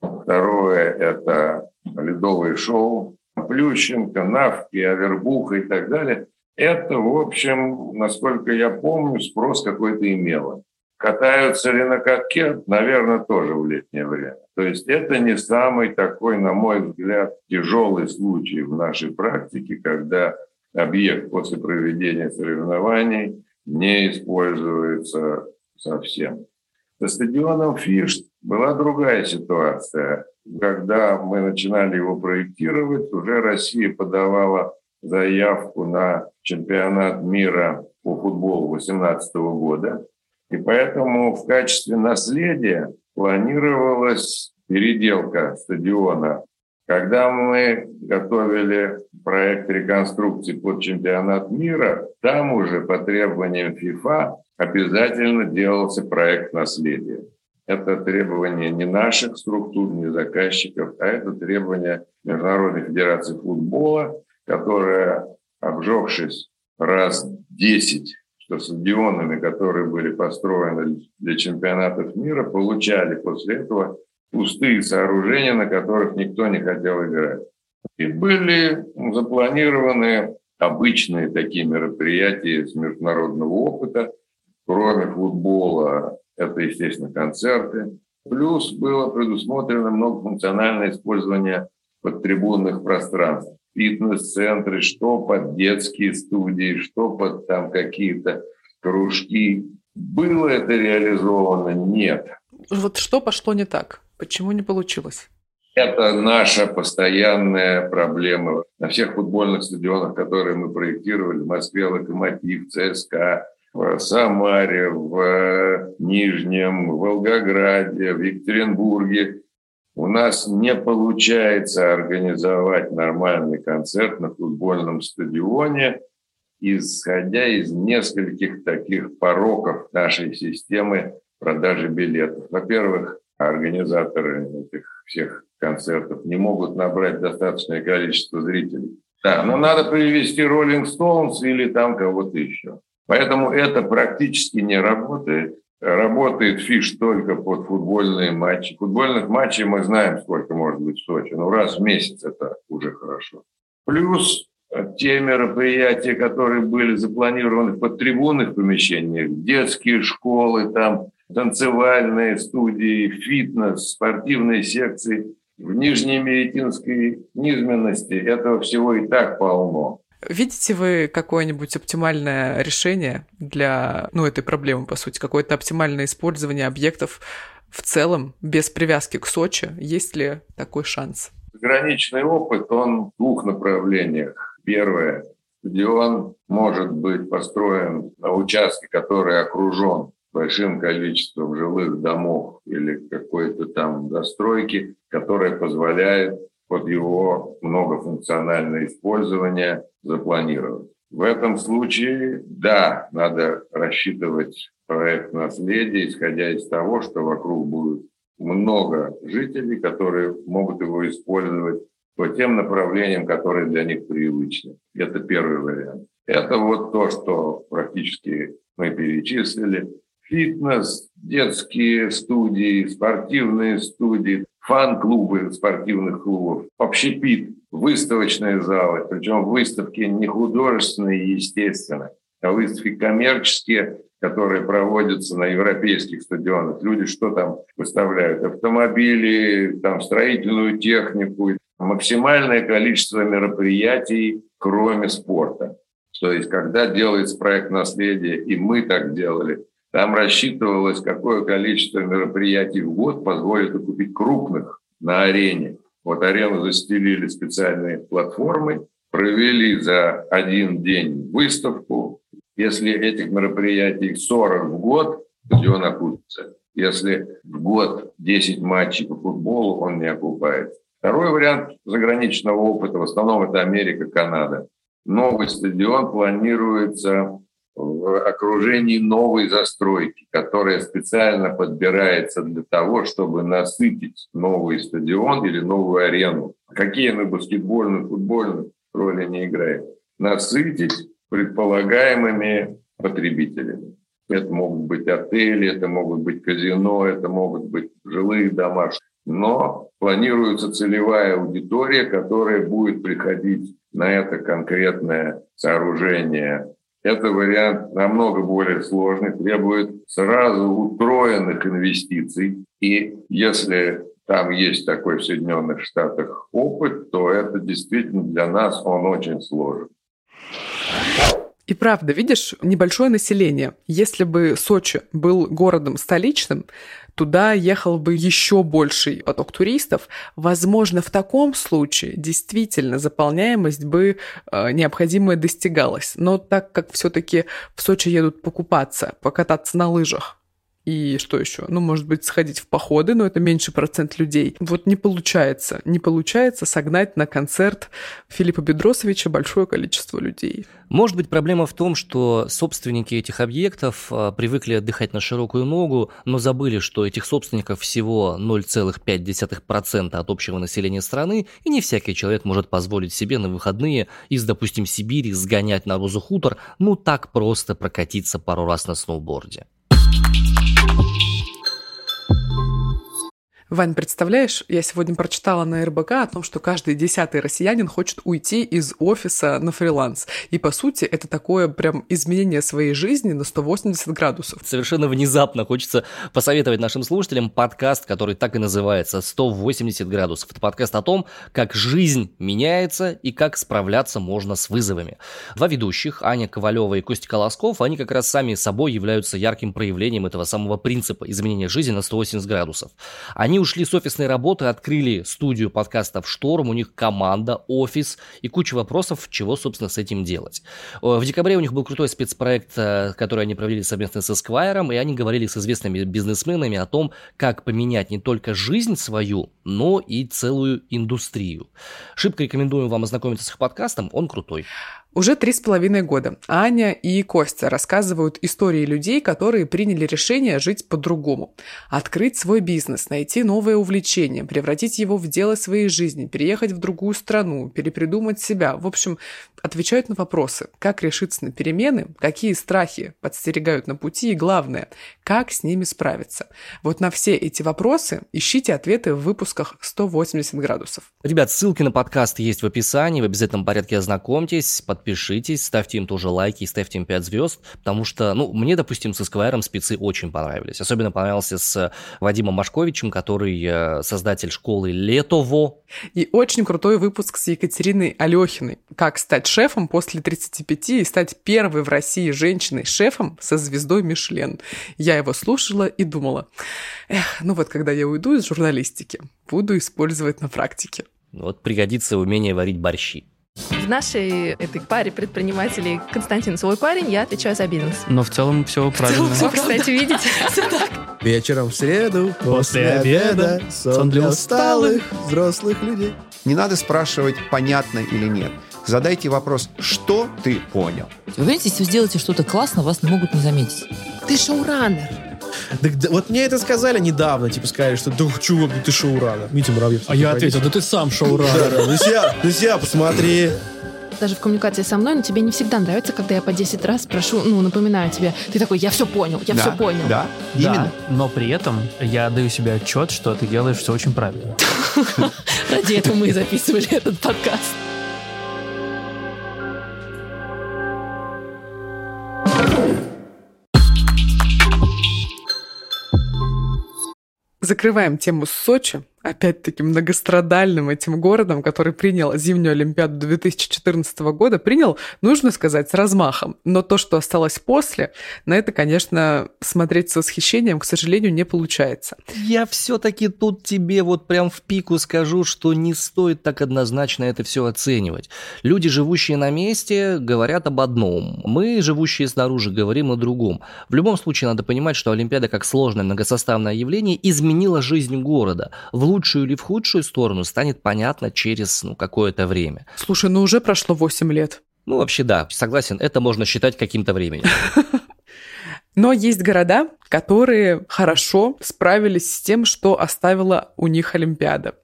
Второе – это ледовые шоу, Плющенко, Навки, Авербуха и так далее. Это, в общем, насколько я помню, спрос какой-то имело. Катаются ли на катке, наверное, тоже в летнее время. То есть это не самый такой, на мой взгляд, тяжелый случай в нашей практике, когда объект после проведения соревнований не используется совсем. Со стадионом «Фишт» была другая ситуация. Когда мы начинали его проектировать, уже Россия подавала заявку на чемпионат мира по футболу две тысячи восемнадцатого года. И поэтому в качестве наследия планировалась переделка стадиона. Когда мы готовили проект реконструкции под чемпионат мира, там уже по требованиям ФИФА обязательно делался проект наследия. Это требование не наших структур, не заказчиков, а это требование Международной Федерации Футбола, которая, обжегшись раз десять, что стадионами, которые были построены для чемпионатов мира, получали после этого пустые сооружения, на которых никто не хотел играть. И были запланированы обычные такие мероприятия с международного опыта. Кроме футбола, это, естественно, концерты. Плюс было предусмотрено многофункциональное использование подтрибунных пространств. Фитнес-центры, что под детские студии, что под там какие-то кружки. Было это реализовано? Нет. Вот что пошло не так? Почему не получилось? Это наша постоянная проблема. На всех футбольных стадионах, которые мы проектировали, в Москве «Локомотив», «ЦСКА», в Самаре, в Нижнем, в Волгограде, в Екатеринбурге, у нас не получается организовать нормальный концерт на футбольном стадионе, исходя из нескольких таких пороков нашей системы продажи билетов. Во-первых, организаторы этих всех концертов не могут набрать достаточное количество зрителей. Да, но надо привести Rolling Stones или там кого-то еще. Поэтому это практически не работает. Работает Фишт только под футбольные матчи. Футбольных матчей мы знаем, сколько может быть в Сочи. Но раз в месяц это уже хорошо. Плюс те мероприятия, которые были запланированы под трибунных помещениях, детские школы, там танцевальные студии, фитнес, спортивные секции. В Нижней Мертинской низменности этого всего и так полно. Видите вы какое-нибудь оптимальное решение для, ну, этой проблемы, по сути? Какое-то оптимальное использование объектов в целом, без привязки к Сочи? Есть ли такой шанс? Заграничный опыт, он в двух направлениях. Первое. Стадион может быть построен на участке, который окружен большим количеством жилых домов или какой-то там застройки, которая позволяет под его многофункциональное использование запланировать. В этом случае, да, надо рассчитывать проект наследия, исходя из того, что вокруг будет много жителей, которые могут его использовать по тем направлениям, которые для них привычны. Это первый вариант. Это вот то, что практически мы перечислили. Фитнес, детские студии, спортивные студии, фан-клубы спортивных клубов, общепит, выставочные залы. Причем выставки не художественные, естественно, а выставки коммерческие, которые проводятся на европейских стадионах. Люди что там выставляют? Автомобили, там строительную технику. Максимальное количество мероприятий, кроме спорта. То есть, когда делается проект наследия, и мы так делали, там рассчитывалось, какое количество мероприятий в год позволит окупить крупных на арене. Вот арену застелили специальные платформы, провели за один день выставку. Если этих мероприятий сорок в год, стадион окупится. Если в год десять матчей по футболу, он не окупается. Второй вариант заграничного опыта, в основном это Америка, Канада. Новый стадион планируется в окружении новой застройки, которая специально подбирается для того, чтобы насытить новый стадион или новую арену. Какие мы баскетбольную, футбольную роли не играем. Насытить предполагаемыми потребителями. Это могут быть отели, это могут быть казино, это могут быть жилые дома. Но планируется целевая аудитория, которая будет приходить на это конкретное сооружение. Это вариант намного более сложный, требует сразу утроенных инвестиций. И если там есть такой в Соединенных Штатах опыт, то это действительно для нас он очень сложен. И правда, видишь, небольшое население. Если бы Сочи был городом столичным, туда ехал бы еще больший поток туристов. Возможно, в таком случае действительно заполняемость бы э, необходимая достигалась. Но так как все-таки в Сочи едут покупаться, покататься на лыжах и что еще? Ну, может быть, сходить в походы, но это меньший процент людей. Вот не получается, не получается согнать на концерт Филиппа Бедросовича большое количество людей. Может быть, проблема в том, что собственники этих объектов привыкли отдыхать на широкую ногу, но забыли, что этих собственников всего ноль целых пять десятых процента от общего населения страны, и не всякий человек может позволить себе на выходные из, допустим, Сибири сгонять на Розу Хутор, ну так просто прокатиться пару раз на сноуборде. Вань, представляешь, я сегодня прочитала на эр бэ ка о том, что каждый десятый россиянин хочет уйти из офиса на фриланс. И, по сути, это такое прям изменение своей жизни на сто восемьдесят градусов. Совершенно внезапно хочется посоветовать нашим слушателям подкаст, который так и называется «сто восемьдесят градусов». Это подкаст о том, как жизнь меняется и как справляться можно с вызовами. Два ведущих, Аня Ковалева и Костя Колосков, они как раз сами собой являются ярким проявлением этого самого принципа изменения жизни на сто восемьдесят градусов. Они Они ушли с офисной работы, открыли студию подкастов «Шторм», у них команда, офис и куча вопросов, чего, собственно, с этим делать. В декабре у них был крутой спецпроект, который они провели совместно с Esquire, и они говорили с известными бизнесменами о том, как поменять не только жизнь свою, но и целую индустрию. Шибко рекомендуем вам ознакомиться с их подкастом, он крутой. Уже три с половиной года Аня и Костя рассказывают истории людей, которые приняли решение жить по-другому. Открыть свой бизнес, найти новое увлечение, превратить его в дело своей жизни, переехать в другую страну, перепридумать себя. В общем, отвечают на вопросы, как решиться на перемены, какие страхи подстерегают на пути и, главное, как с ними справиться. Вот на все эти вопросы ищите ответы в выпусках сто восемьдесят градусов. Ребят, ссылки на подкаст есть в описании, в обязательном порядке ознакомьтесь, подпишитесь, ставьте им тоже лайки и ставьте им пять звезд, потому что, ну, мне, допустим, с Esquire спецы очень понравились. Особенно понравился с Вадимом Машковичем, который создатель школы «Летово». И очень крутой выпуск с Екатериной Алехиной. Как стать шефом после тридцати пяти и стать первой в России женщиной-шефом со звездой Мишлен. Я его слушала и думала, эх, ну вот когда я уйду из журналистики, буду использовать на практике. Вот пригодится умение варить борщи. В нашей этой паре предпринимателей Константин свой парень, я отвечаю за бизнес. Но в целом все правильно. Вы, кстати, видите, все так. Вечером в среду, после обеда, сон для усталых взрослых людей. Не надо спрашивать, понятно или нет. Задайте вопрос, что ты понял. Вы понимаете, если вы сделаете что-то классно, вас не могут не заметить. Ты шоураннер. Да, да, вот мне это сказали недавно, типа сказали, что да, чувак, ты шоураннер. Митя Муравьев. А я ответил, да ты сам шоураннер. На себя посмотри. Даже в коммуникации со мной, но тебе не всегда нравится, когда я по десять раз прошу, ну, напоминаю тебе. Ты такой, я все понял, я все понял. Да, именно. Но при этом я даю себе отчет, что ты делаешь все очень правильно. Ради этого мы и записывали этот подкаст. Закрываем тему с Сочи, опять-таки многострадальным этим городом, который принял зимнюю Олимпиаду две тысячи четырнадцатого года, принял, нужно сказать, с размахом. Но то, что осталось после, на это, конечно, смотреть с восхищением, к сожалению, не получается. Я все-таки тут тебе вот прям в пику скажу, что не стоит так однозначно это все оценивать. Люди, живущие на месте, говорят об одном. Мы, живущие снаружи, говорим о другом. В любом случае, надо понимать, что Олимпиада, как сложное многосоставное явление, изменила жизнь города. В лучшую или в худшую сторону станет понятно через, ну, какое-то время. Слушай, ну уже прошло восемь лет. Ну, вообще, да, согласен, это можно считать каким-то временем. Но есть города, которые хорошо справились с тем, что оставила у них Олимпиада.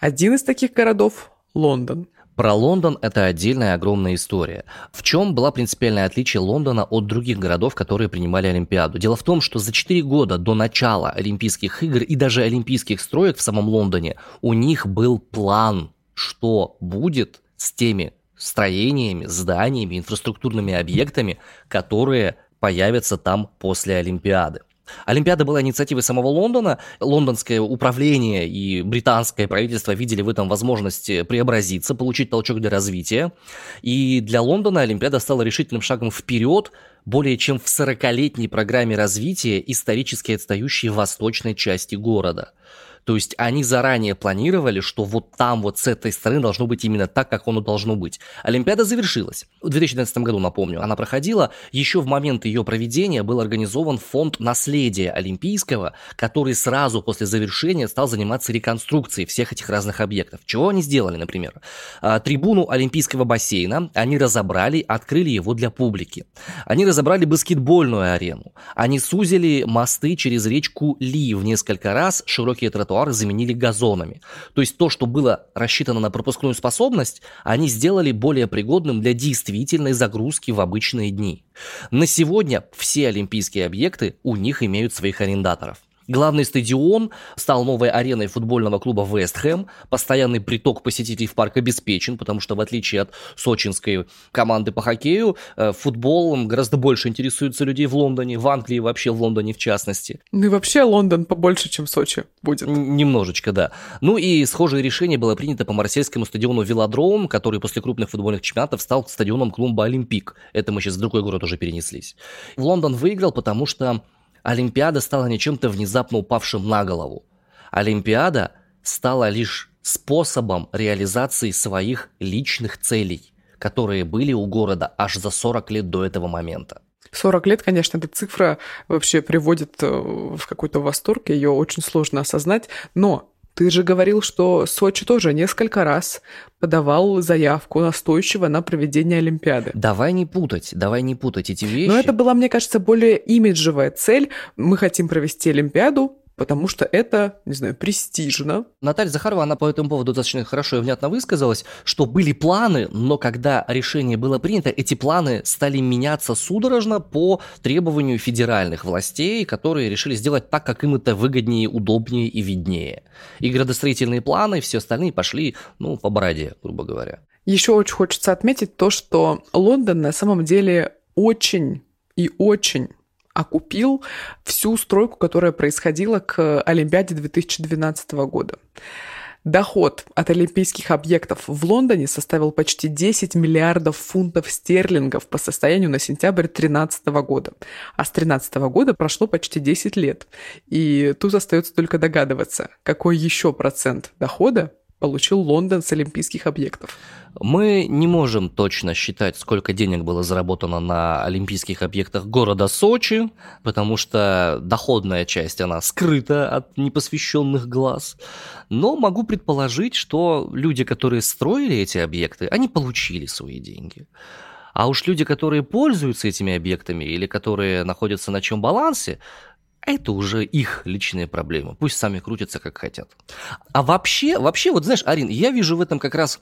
Один из таких городов – Лондон. Про Лондон это отдельная огромная история. В чем было принципиальное отличие Лондона от других городов, которые принимали Олимпиаду? Дело в том, что за четыре года до начала Олимпийских игр и даже Олимпийских строек в самом Лондоне у них был план, что будет с теми строениями, зданиями, инфраструктурными объектами, которые появятся там после Олимпиады. Олимпиада была инициативой самого Лондона. Лондонское управление и британское правительство видели в этом возможность преобразиться, получить толчок для развития. И для Лондона Олимпиада стала решительным шагом вперед, более чем в сорокалетней программе развития исторически отстающей восточной части города. То есть они заранее планировали, что вот там, вот с этой стороны должно быть именно так, как оно должно быть. Олимпиада завершилась. В две тысячи двенадцатом году, напомню, она проходила. Еще в момент ее проведения был организован фонд наследия олимпийского, который сразу после завершения стал заниматься реконструкцией всех этих разных объектов. Чего они сделали, например? Трибуну Олимпийского бассейна они разобрали, открыли его для публики. Они разобрали баскетбольную арену. Они сузили мосты через речку Ли в несколько раз, широкие тротуары заменили газонами. То есть то, что было рассчитано на пропускную способность, они сделали более пригодным для действительной загрузки в обычные дни. На сегодня все олимпийские объекты у них имеют своих арендаторов. Главный стадион стал новой ареной футбольного клуба «Вест Хэм». Постоянный приток посетителей в парк обеспечен, потому что, в отличие от сочинской команды по хоккею, футболом гораздо больше интересуются людей в Лондоне, в Англии вообще, в Лондоне в частности. Ну и вообще Лондон побольше, чем Сочи будет. Немножечко, да. Ну и схожее решение было принято по марсельскому стадиону «Велодром», который после крупных футбольных чемпионатов стал стадионом клуба «Олимпик». Это мы сейчас в другой город уже перенеслись. Лондон выиграл, потому что Олимпиада стала не чем-то внезапно упавшим на голову. Олимпиада стала лишь способом реализации своих личных целей, которые были у города аж за сорок лет до этого момента. сорок лет, конечно, эта цифра вообще приводит в какой-то восторг, ее очень сложно осознать, но ты же говорил, что Сочи тоже несколько раз подавал заявку настойчиво на проведение Олимпиады. Давай не путать, давай не путать эти вещи. Но это была, мне кажется, более имиджевая цель. Мы хотим провести Олимпиаду, потому что это, не знаю, престижно. Наталья Захарова, она по этому поводу достаточно хорошо и внятно высказалась, что были планы, но когда решение было принято, эти планы стали меняться судорожно по требованию федеральных властей, которые решили сделать так, как им это выгоднее, удобнее и виднее. И градостроительные планы, и все остальные пошли, ну, по бороде, грубо говоря. Еще очень хочется отметить то, что Лондон на самом деле очень и очень... окупил всю стройку, которая происходила к Олимпиаде две тысячи двенадцатого года. Доход от олимпийских объектов в Лондоне составил почти десять миллиардов фунтов стерлингов по состоянию на сентябрь две тысячи тринадцатого года. А с две тысячи тринадцатого года прошло почти десять лет. И тут остается только догадываться, какой еще процент дохода получил Лондон с олимпийских объектов. Мы не можем точно считать, сколько денег было заработано на олимпийских объектах города Сочи, потому что доходная часть, она скрыта от непосвященных глаз. Но могу предположить, что люди, которые строили эти объекты, они получили свои деньги. А уж люди, которые пользуются этими объектами или которые находятся на чьем балансе, это уже их личные проблемы. Пусть сами крутятся, как хотят. А вообще, вообще, вот знаешь, Арин, я вижу в этом как раз,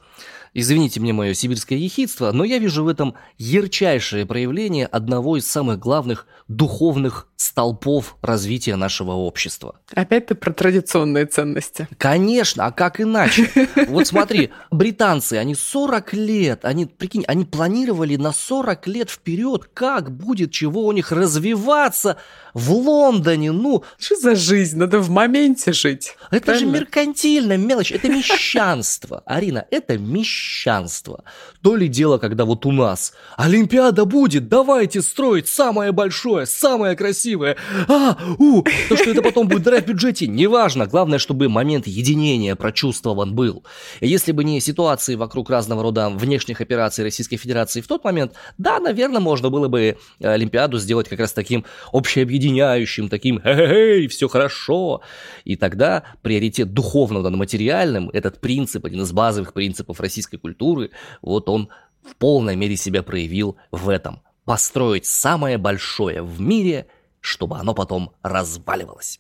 извините мне мое сибирское ехидство, но я вижу в этом ярчайшее проявление одного из самых главных духовных столпов развития нашего общества. Опять ты про традиционные ценности. Конечно, а как иначе? Вот смотри, британцы, они сорок лет, они, прикинь, они планировали на сорок лет вперед, как будет, чего у них развиваться в Лондоне. Ну, что за жизнь? Надо в моменте жить. Это правильно? Же меркантильная мелочь. Это мещанство. Арина, это мещанство. То ли дело, когда вот у нас Олимпиада будет, давайте строить самое большое, самое красивое. А, у, то, что это потом будет драть в бюджете, неважно. Главное, чтобы момент единения прочувствован был. Если бы не ситуации вокруг разного рода внешних операций Российской Федерации в тот момент, да, наверное, можно было бы Олимпиаду сделать как раз таким общеобъединяющим, таким таким «Эй, все хорошо». И тогда приоритет духовного над материальным, этот принцип, один из базовых принципов российской культуры, вот он в полной мере себя проявил в этом. Построить самое большое в мире, чтобы оно потом разваливалось.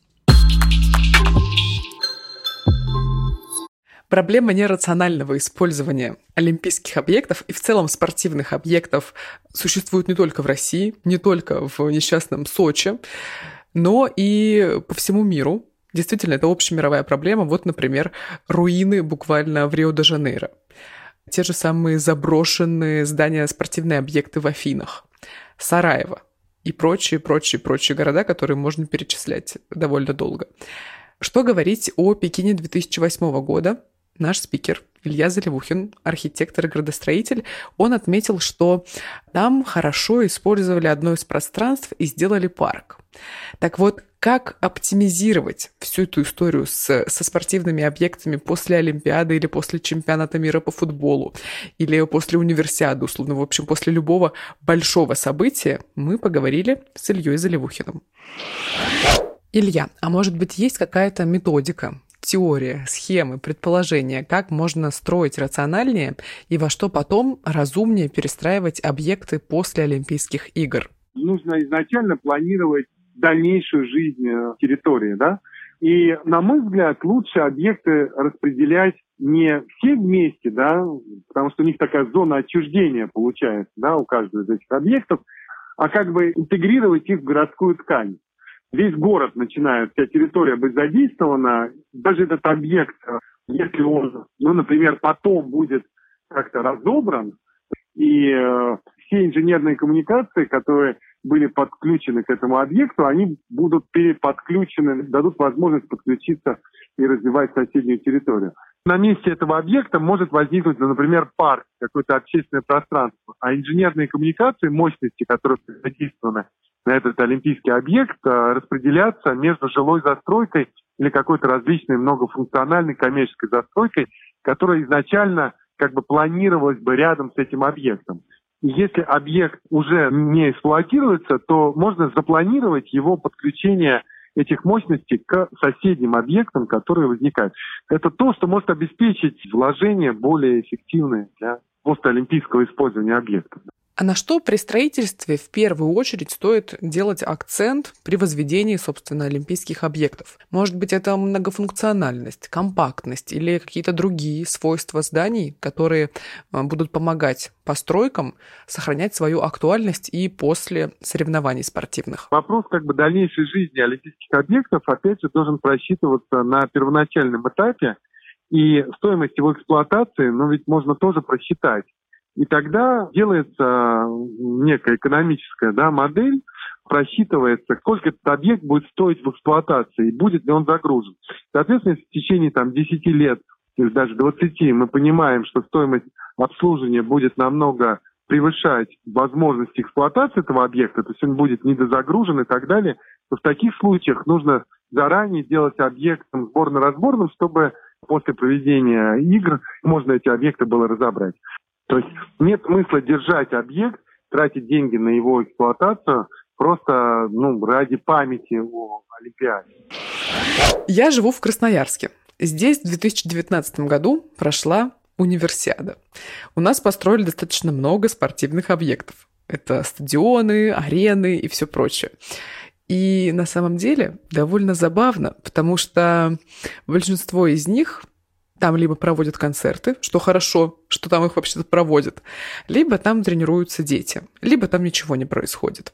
Проблема нерационального использования олимпийских объектов и в целом спортивных объектов существует не только в России, не только в несчастном Сочи, но и по всему миру. Действительно, это общемировая проблема. Вот, например, руины буквально в Рио-де-Жанейро. Те же самые заброшенные здания, спортивные объекты в Афинах, Сараево и прочие, прочие, прочие города, которые можно перечислять довольно долго. Что говорить о Пекине две тысячи восьмого года? Наш спикер Илья Заливухин, архитектор и градостроитель, он отметил, что там хорошо использовали одно из пространств и сделали парк. Так вот, как оптимизировать всю эту историю с, со спортивными объектами после Олимпиады или после чемпионата мира по футболу, или после универсиады, условно, в общем, после любого большого события, мы поговорили с Ильей Заливухиным. Илья, а может быть, есть какая-то методика, теория, схемы, предположения, как можно строить рациональнее и во что потом разумнее перестраивать объекты после Олимпийских игр? Нужно изначально планировать дальнейшую жизнь территории, да? И, на мой взгляд, лучше объекты распределять не все вместе, да, потому что у них такая зона отчуждения получается, да, у каждого из этих объектов, а как бы интегрировать их в городскую ткань. Весь город начинает, вся территория быть задействована. Даже этот объект, если он, ну, например, потом будет как-то разобран, и э, все инженерные коммуникации, которые были подключены к этому объекту, они будут переподключены, дадут возможность подключиться и развивать соседнюю территорию. На месте этого объекта может возникнуть, например, парк, какое-то общественное пространство, а инженерные коммуникации, мощности, которые задействованы на этот олимпийский объект, распределяться между жилой застройкой или какой-то различной многофункциональной коммерческой застройкой, которая изначально как бы планировалась бы рядом с этим объектом. И если объект уже не эксплуатируется, то можно запланировать его подключение этих мощностей к соседним объектам, которые возникают. Это то, что может обеспечить вложения более эффективные для постолимпийского использования объектов. А на что при строительстве в первую очередь стоит делать акцент при возведении, собственно, олимпийских объектов? Может быть, это многофункциональность, компактность или какие-то другие свойства зданий, которые будут помогать постройкам сохранять свою актуальность и после соревнований спортивных? Вопрос как бы дальнейшей жизни олимпийских объектов, опять же, должен просчитываться на первоначальном этапе, и стоимость его эксплуатации, ну, ведь можно тоже просчитать. И тогда делается некая экономическая, да, модель, просчитывается, сколько этот объект будет стоить в эксплуатации, и будет ли он загружен. Соответственно, если в течение там, десяти лет или даже двадцати мы понимаем, что стоимость обслуживания будет намного превышать возможности эксплуатации этого объекта, то есть он будет недозагружен и так далее, то в таких случаях нужно заранее делать объектом сборно-разборным, чтобы после проведения игр можно эти объекты было разобрать. То есть нет смысла держать объект, тратить деньги на его эксплуатацию просто ну, ради памяти о Олимпиаде. Я живу в Красноярске. Здесь в две тысячи девятнадцатом году прошла Универсиада. У нас построили достаточно много спортивных объектов. Это стадионы, арены и все прочее. И на самом деле довольно забавно, потому что большинство из них... Там либо проводят концерты, что хорошо, что там их вообще-то проводят, либо там тренируются дети, либо там ничего не происходит.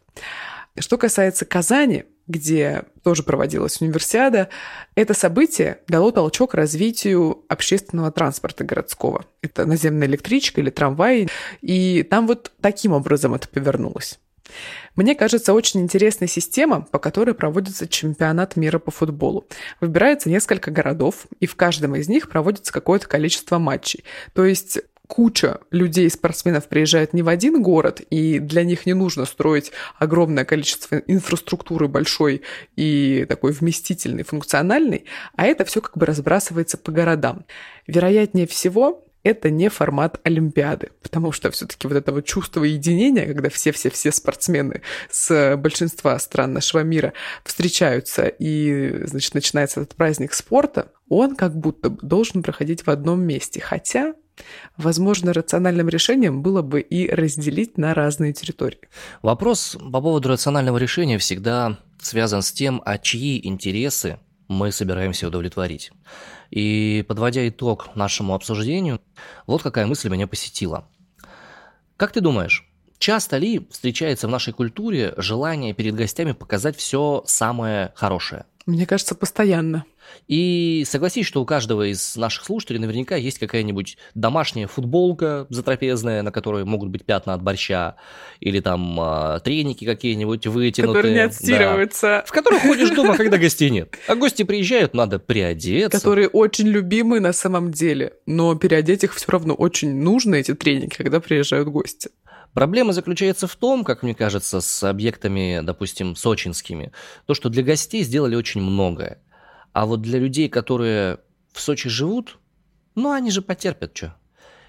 Что касается Казани, где тоже проводилась Универсиада, это событие дало толчок развитию общественного транспорта городского. Это наземная электричка или трамвай, и там вот таким образом это повернулось. Мне кажется, очень интересная система, по которой проводится чемпионат мира по футболу. Выбирается несколько городов, и в каждом из них проводится какое-то количество матчей. То есть куча людей, спортсменов приезжает не в один город, и для них не нужно строить огромное количество инфраструктуры большой и такой вместительной, функциональной, а это все как бы разбрасывается по городам. Вероятнее всего... Это не формат Олимпиады, потому что все-таки вот это вот чувство единения, когда все-все-все спортсмены с большинства стран нашего мира встречаются и, значит, начинается этот праздник спорта, он как будто должен проходить в одном месте. Хотя, возможно, рациональным решением было бы и разделить на разные территории. Вопрос по поводу рационального решения всегда связан с тем, а чьи интересы мы собираемся удовлетворить. И подводя итог нашему обсуждению, вот какая мысль меня посетила. Как ты думаешь, часто ли встречается в нашей культуре желание перед гостями показать все самое хорошее? Мне кажется, постоянно. И согласись, что у каждого из наших слушателей наверняка есть какая-нибудь домашняя футболка затрапезная, на которой могут быть пятна от борща, или там э, треники какие-нибудь вытянутые. Которые не отстирываются. Да, в которых ходишь дома, когда гостей нет. А гости приезжают, надо переодеться. Которые очень любимы на самом деле, но переодеть их все равно очень нужно, эти треники, когда приезжают гости. Проблема заключается в том, как мне кажется, с объектами, допустим, сочинскими, то, что для гостей сделали очень многое. А вот для людей, которые в Сочи живут, ну, они же потерпят, что.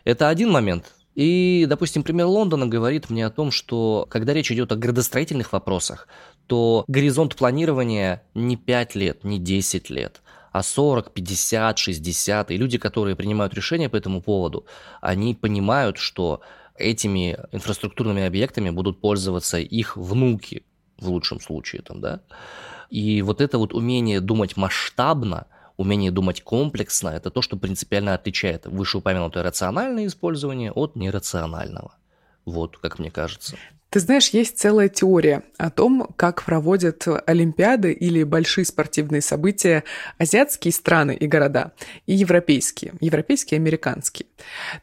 Это один момент. И, допустим, пример Лондона говорит мне о том, что, когда речь идет о градостроительных вопросах, то горизонт планирования не пять лет, не десять лет, а сорок, пятьдесят, шестьдесят. И люди, которые принимают решения по этому поводу, они понимают, что этими инфраструктурными объектами будут пользоваться их внуки, в лучшем случае, там, да. И вот это вот умение думать масштабно, умение думать комплексно, это то, что принципиально отличает вышеупомянутое рациональное использование от нерационального. Вот, как мне кажется. Ты знаешь, есть целая теория о том, как проводят Олимпиады или большие спортивные события азиатские страны и города, и европейские, европейские и американские.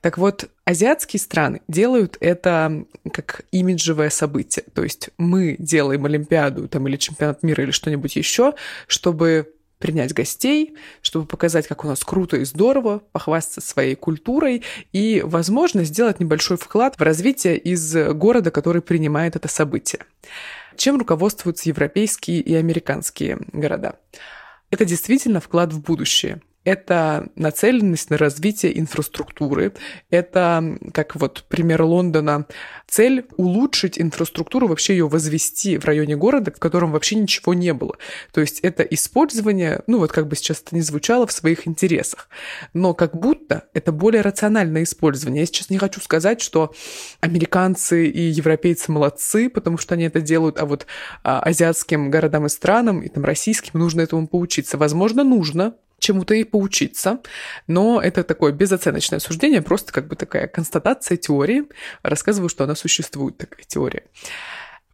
Так вот, азиатские страны делают это как имиджевое событие. То есть мы делаем Олимпиаду там, или чемпионат мира или что-нибудь еще, чтобы... принять гостей, чтобы показать, как у нас круто и здорово, похвастаться своей культурой и, возможно, сделать небольшой вклад в развитие из города, который принимает это событие. Чем руководствуются европейские и американские города? Это действительно вклад в будущее. Это нацеленность на развитие инфраструктуры. Это, как вот пример Лондона, цель улучшить инфраструктуру, вообще ее возвести в районе города, в котором вообще ничего не было. То есть это использование, ну вот как бы сейчас это ни звучало, в своих интересах. Но как будто это более рациональное использование. Я сейчас не хочу сказать, что американцы и европейцы молодцы, потому что они это делают, а вот азиатским городам и странам, и там российским, нужно этому поучиться. Возможно, нужно чему-то и поучиться, но это такое безоценочное суждение, просто как бы такая констатация теории. Рассказываю, что она существует, такая теория.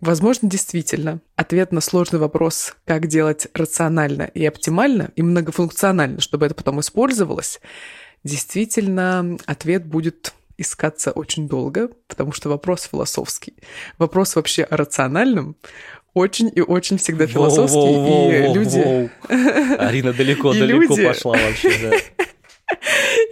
Возможно, действительно, ответ на сложный вопрос, как делать рационально и оптимально, и многофункционально, чтобы это потом использовалось, действительно, ответ будет искаться очень долго, потому что вопрос философский. Вопрос вообще о рациональном очень и очень всегда философский, воу, воу, и воу, люди... Воу. Арина далеко-далеко люди... пошла вообще, да.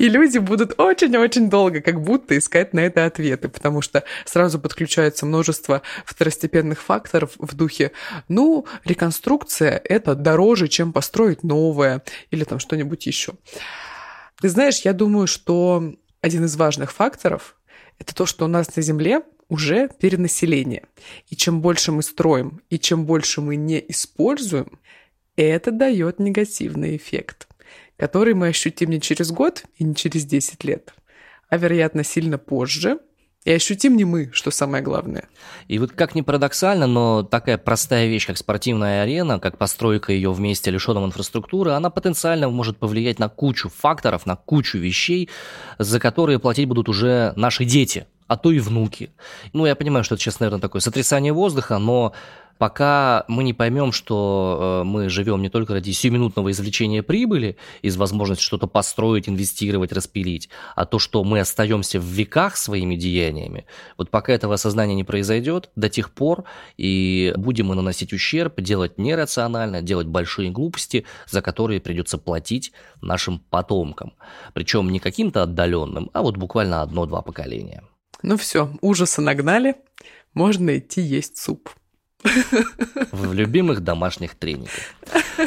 И люди будут очень-очень долго как будто искать на это ответы, потому что сразу подключается множество второстепенных факторов в духе, ну, реконструкция – это дороже, чем построить новое или там что-нибудь еще. Ты знаешь, я думаю, что один из важных факторов – это то, что у нас на Земле уже перенаселение. И чем больше мы строим, и чем больше мы не используем, это дает негативный эффект, который мы ощутим не через год и не через десять лет, а, вероятно, сильно позже. И ощутим не мы, что самое главное. И вот как ни парадоксально, но такая простая вещь, как спортивная арена, как постройка ее вместе лишенной инфраструктуры, она потенциально может повлиять на кучу факторов, на кучу вещей, за которые платить будут уже наши дети, а то и внуки. Ну, я понимаю, что это сейчас, наверное, такое сотрясание воздуха, но пока мы не поймем, что мы живем не только ради сиюминутного извлечения прибыли из возможности что-то построить, инвестировать, распилить, а то, что мы остаемся в веках своими деяниями, вот пока этого осознания не произойдет, до тех пор и будем мы наносить ущерб, делать нерационально, делать большие глупости, за которые придется платить нашим потомкам. Причем не каким-то отдаленным, а вот буквально одно-два поколения. Ну все, ужаса нагнали, можно идти есть суп. В любимых домашних трениках.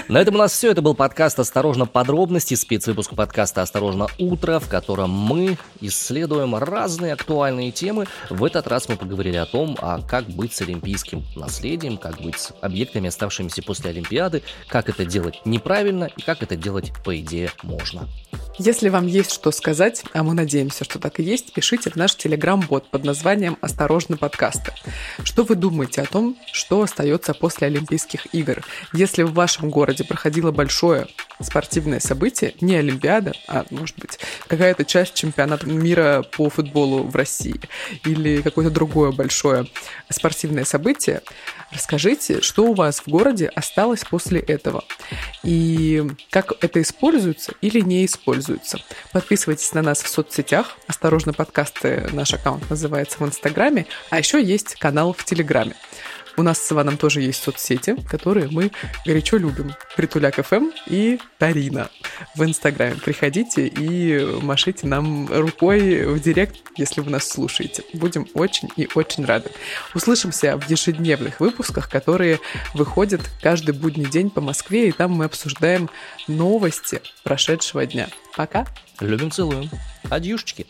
На этом у нас все. Это был подкаст «Осторожно, подробности», спецвыпуск подкаста «Осторожно, утро», в котором мы исследуем разные актуальные темы. В этот раз мы поговорили о том, а как быть с олимпийским наследием, как быть с объектами, оставшимися после Олимпиады, как это делать неправильно и как это делать, по идее, можно. Если вам есть что сказать, а мы надеемся, что так и есть, пишите в наш телеграм-бот под названием «Осторожно, подкасты». Что вы думаете о том, что остается после Олимпийских игр? Если в вашем городе проходило большое спортивное событие, не Олимпиада, а, может быть, какая-то часть чемпионата мира по футболу в России или какое-то другое большое спортивное событие, расскажите, что у вас в городе осталось после этого и как это используется или не используется. Подписывайтесь на нас в соцсетях. Осторожно, подкасты, наш аккаунт называется в Инстаграме, а еще есть канал в Телеграме. У нас с Иваном тоже есть соцсети, которые мы горячо любим. Притуляк точка эф эм и Тарина в Инстаграме. Приходите и машите нам рукой в директ, если вы нас слушаете. Будем очень и очень рады. Услышимся в ежедневных выпусках, которые выходят каждый будний день по Москве, и там мы обсуждаем новости прошедшего дня. Пока. Любим, целуем. Адьюшечки.